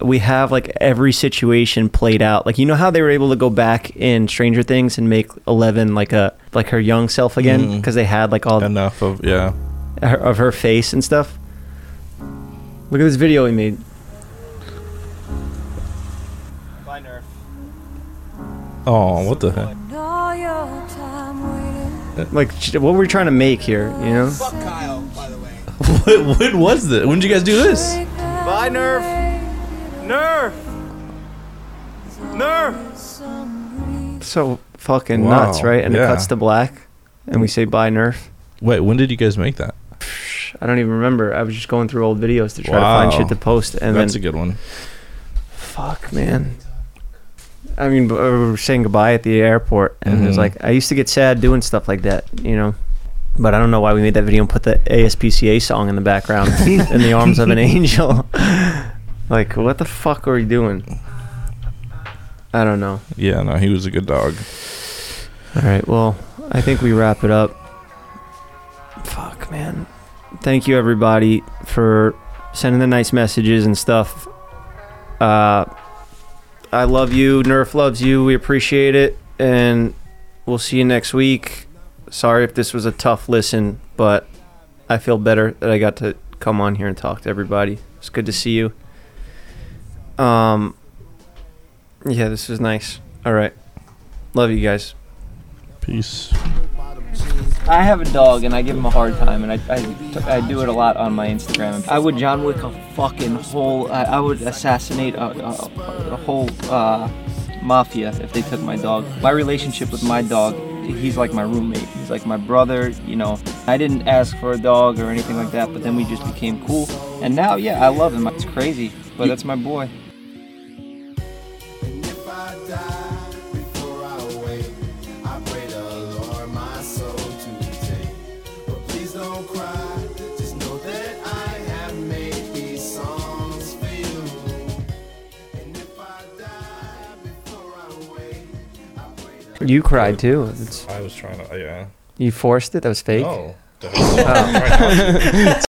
we have like every situation played out. Like, you know how they were able to go back in Stranger Things and make Eleven like a like her young self again because mm. they had like all enough of yeah her, of her face and stuff. Look at this video we made. Bye, Nerf. Oh, what the heck? Like, what were we trying to make here? You know. Fuck Kyle, by the way. what, what was this? When did you guys do this? Bye, Nerf. Nerf! Nerf! So fucking wow. nuts, right? And yeah. it cuts to black, and we say bye, Nerf. Wait, when did you guys make that? I don't even remember. I was just going through old videos to try wow. to find shit to post. And That's then, a good one. Fuck, man. I mean, we were saying goodbye at the airport, and mm-hmm. it was like, I used to get sad doing stuff like that, you know? But I don't know why we made that video and put the A S P C A song in the background, In the Arms of an Angel. Like, what the fuck are we doing? I don't know. Yeah, no, he was a good dog. All right, well, I think we wrap it up. Fuck, man. Thank you, everybody, for sending the nice messages and stuff. Uh, I love you. Nerf loves you. We appreciate it. And we'll see you next week. Sorry if this was a tough listen, but I feel better that I got to come on here and talk to everybody. It's good to see you. Um. Yeah, this is nice. All right, love you guys. Peace. I have a dog and I give him a hard time, and I I, t- I do it a lot on my Instagram. I would John Wick a fucking whole. I, I would assassinate a, a, a whole uh, mafia if they took my dog. My relationship with my dog. He's like my roommate. He's like my brother, you know. I didn't ask for a dog or anything like that, but then we just became cool. And now, yeah, I love him. It's crazy, but that's my boy. You cried too. It's, I was trying to, yeah. You forced it? That was fake? No. Oh.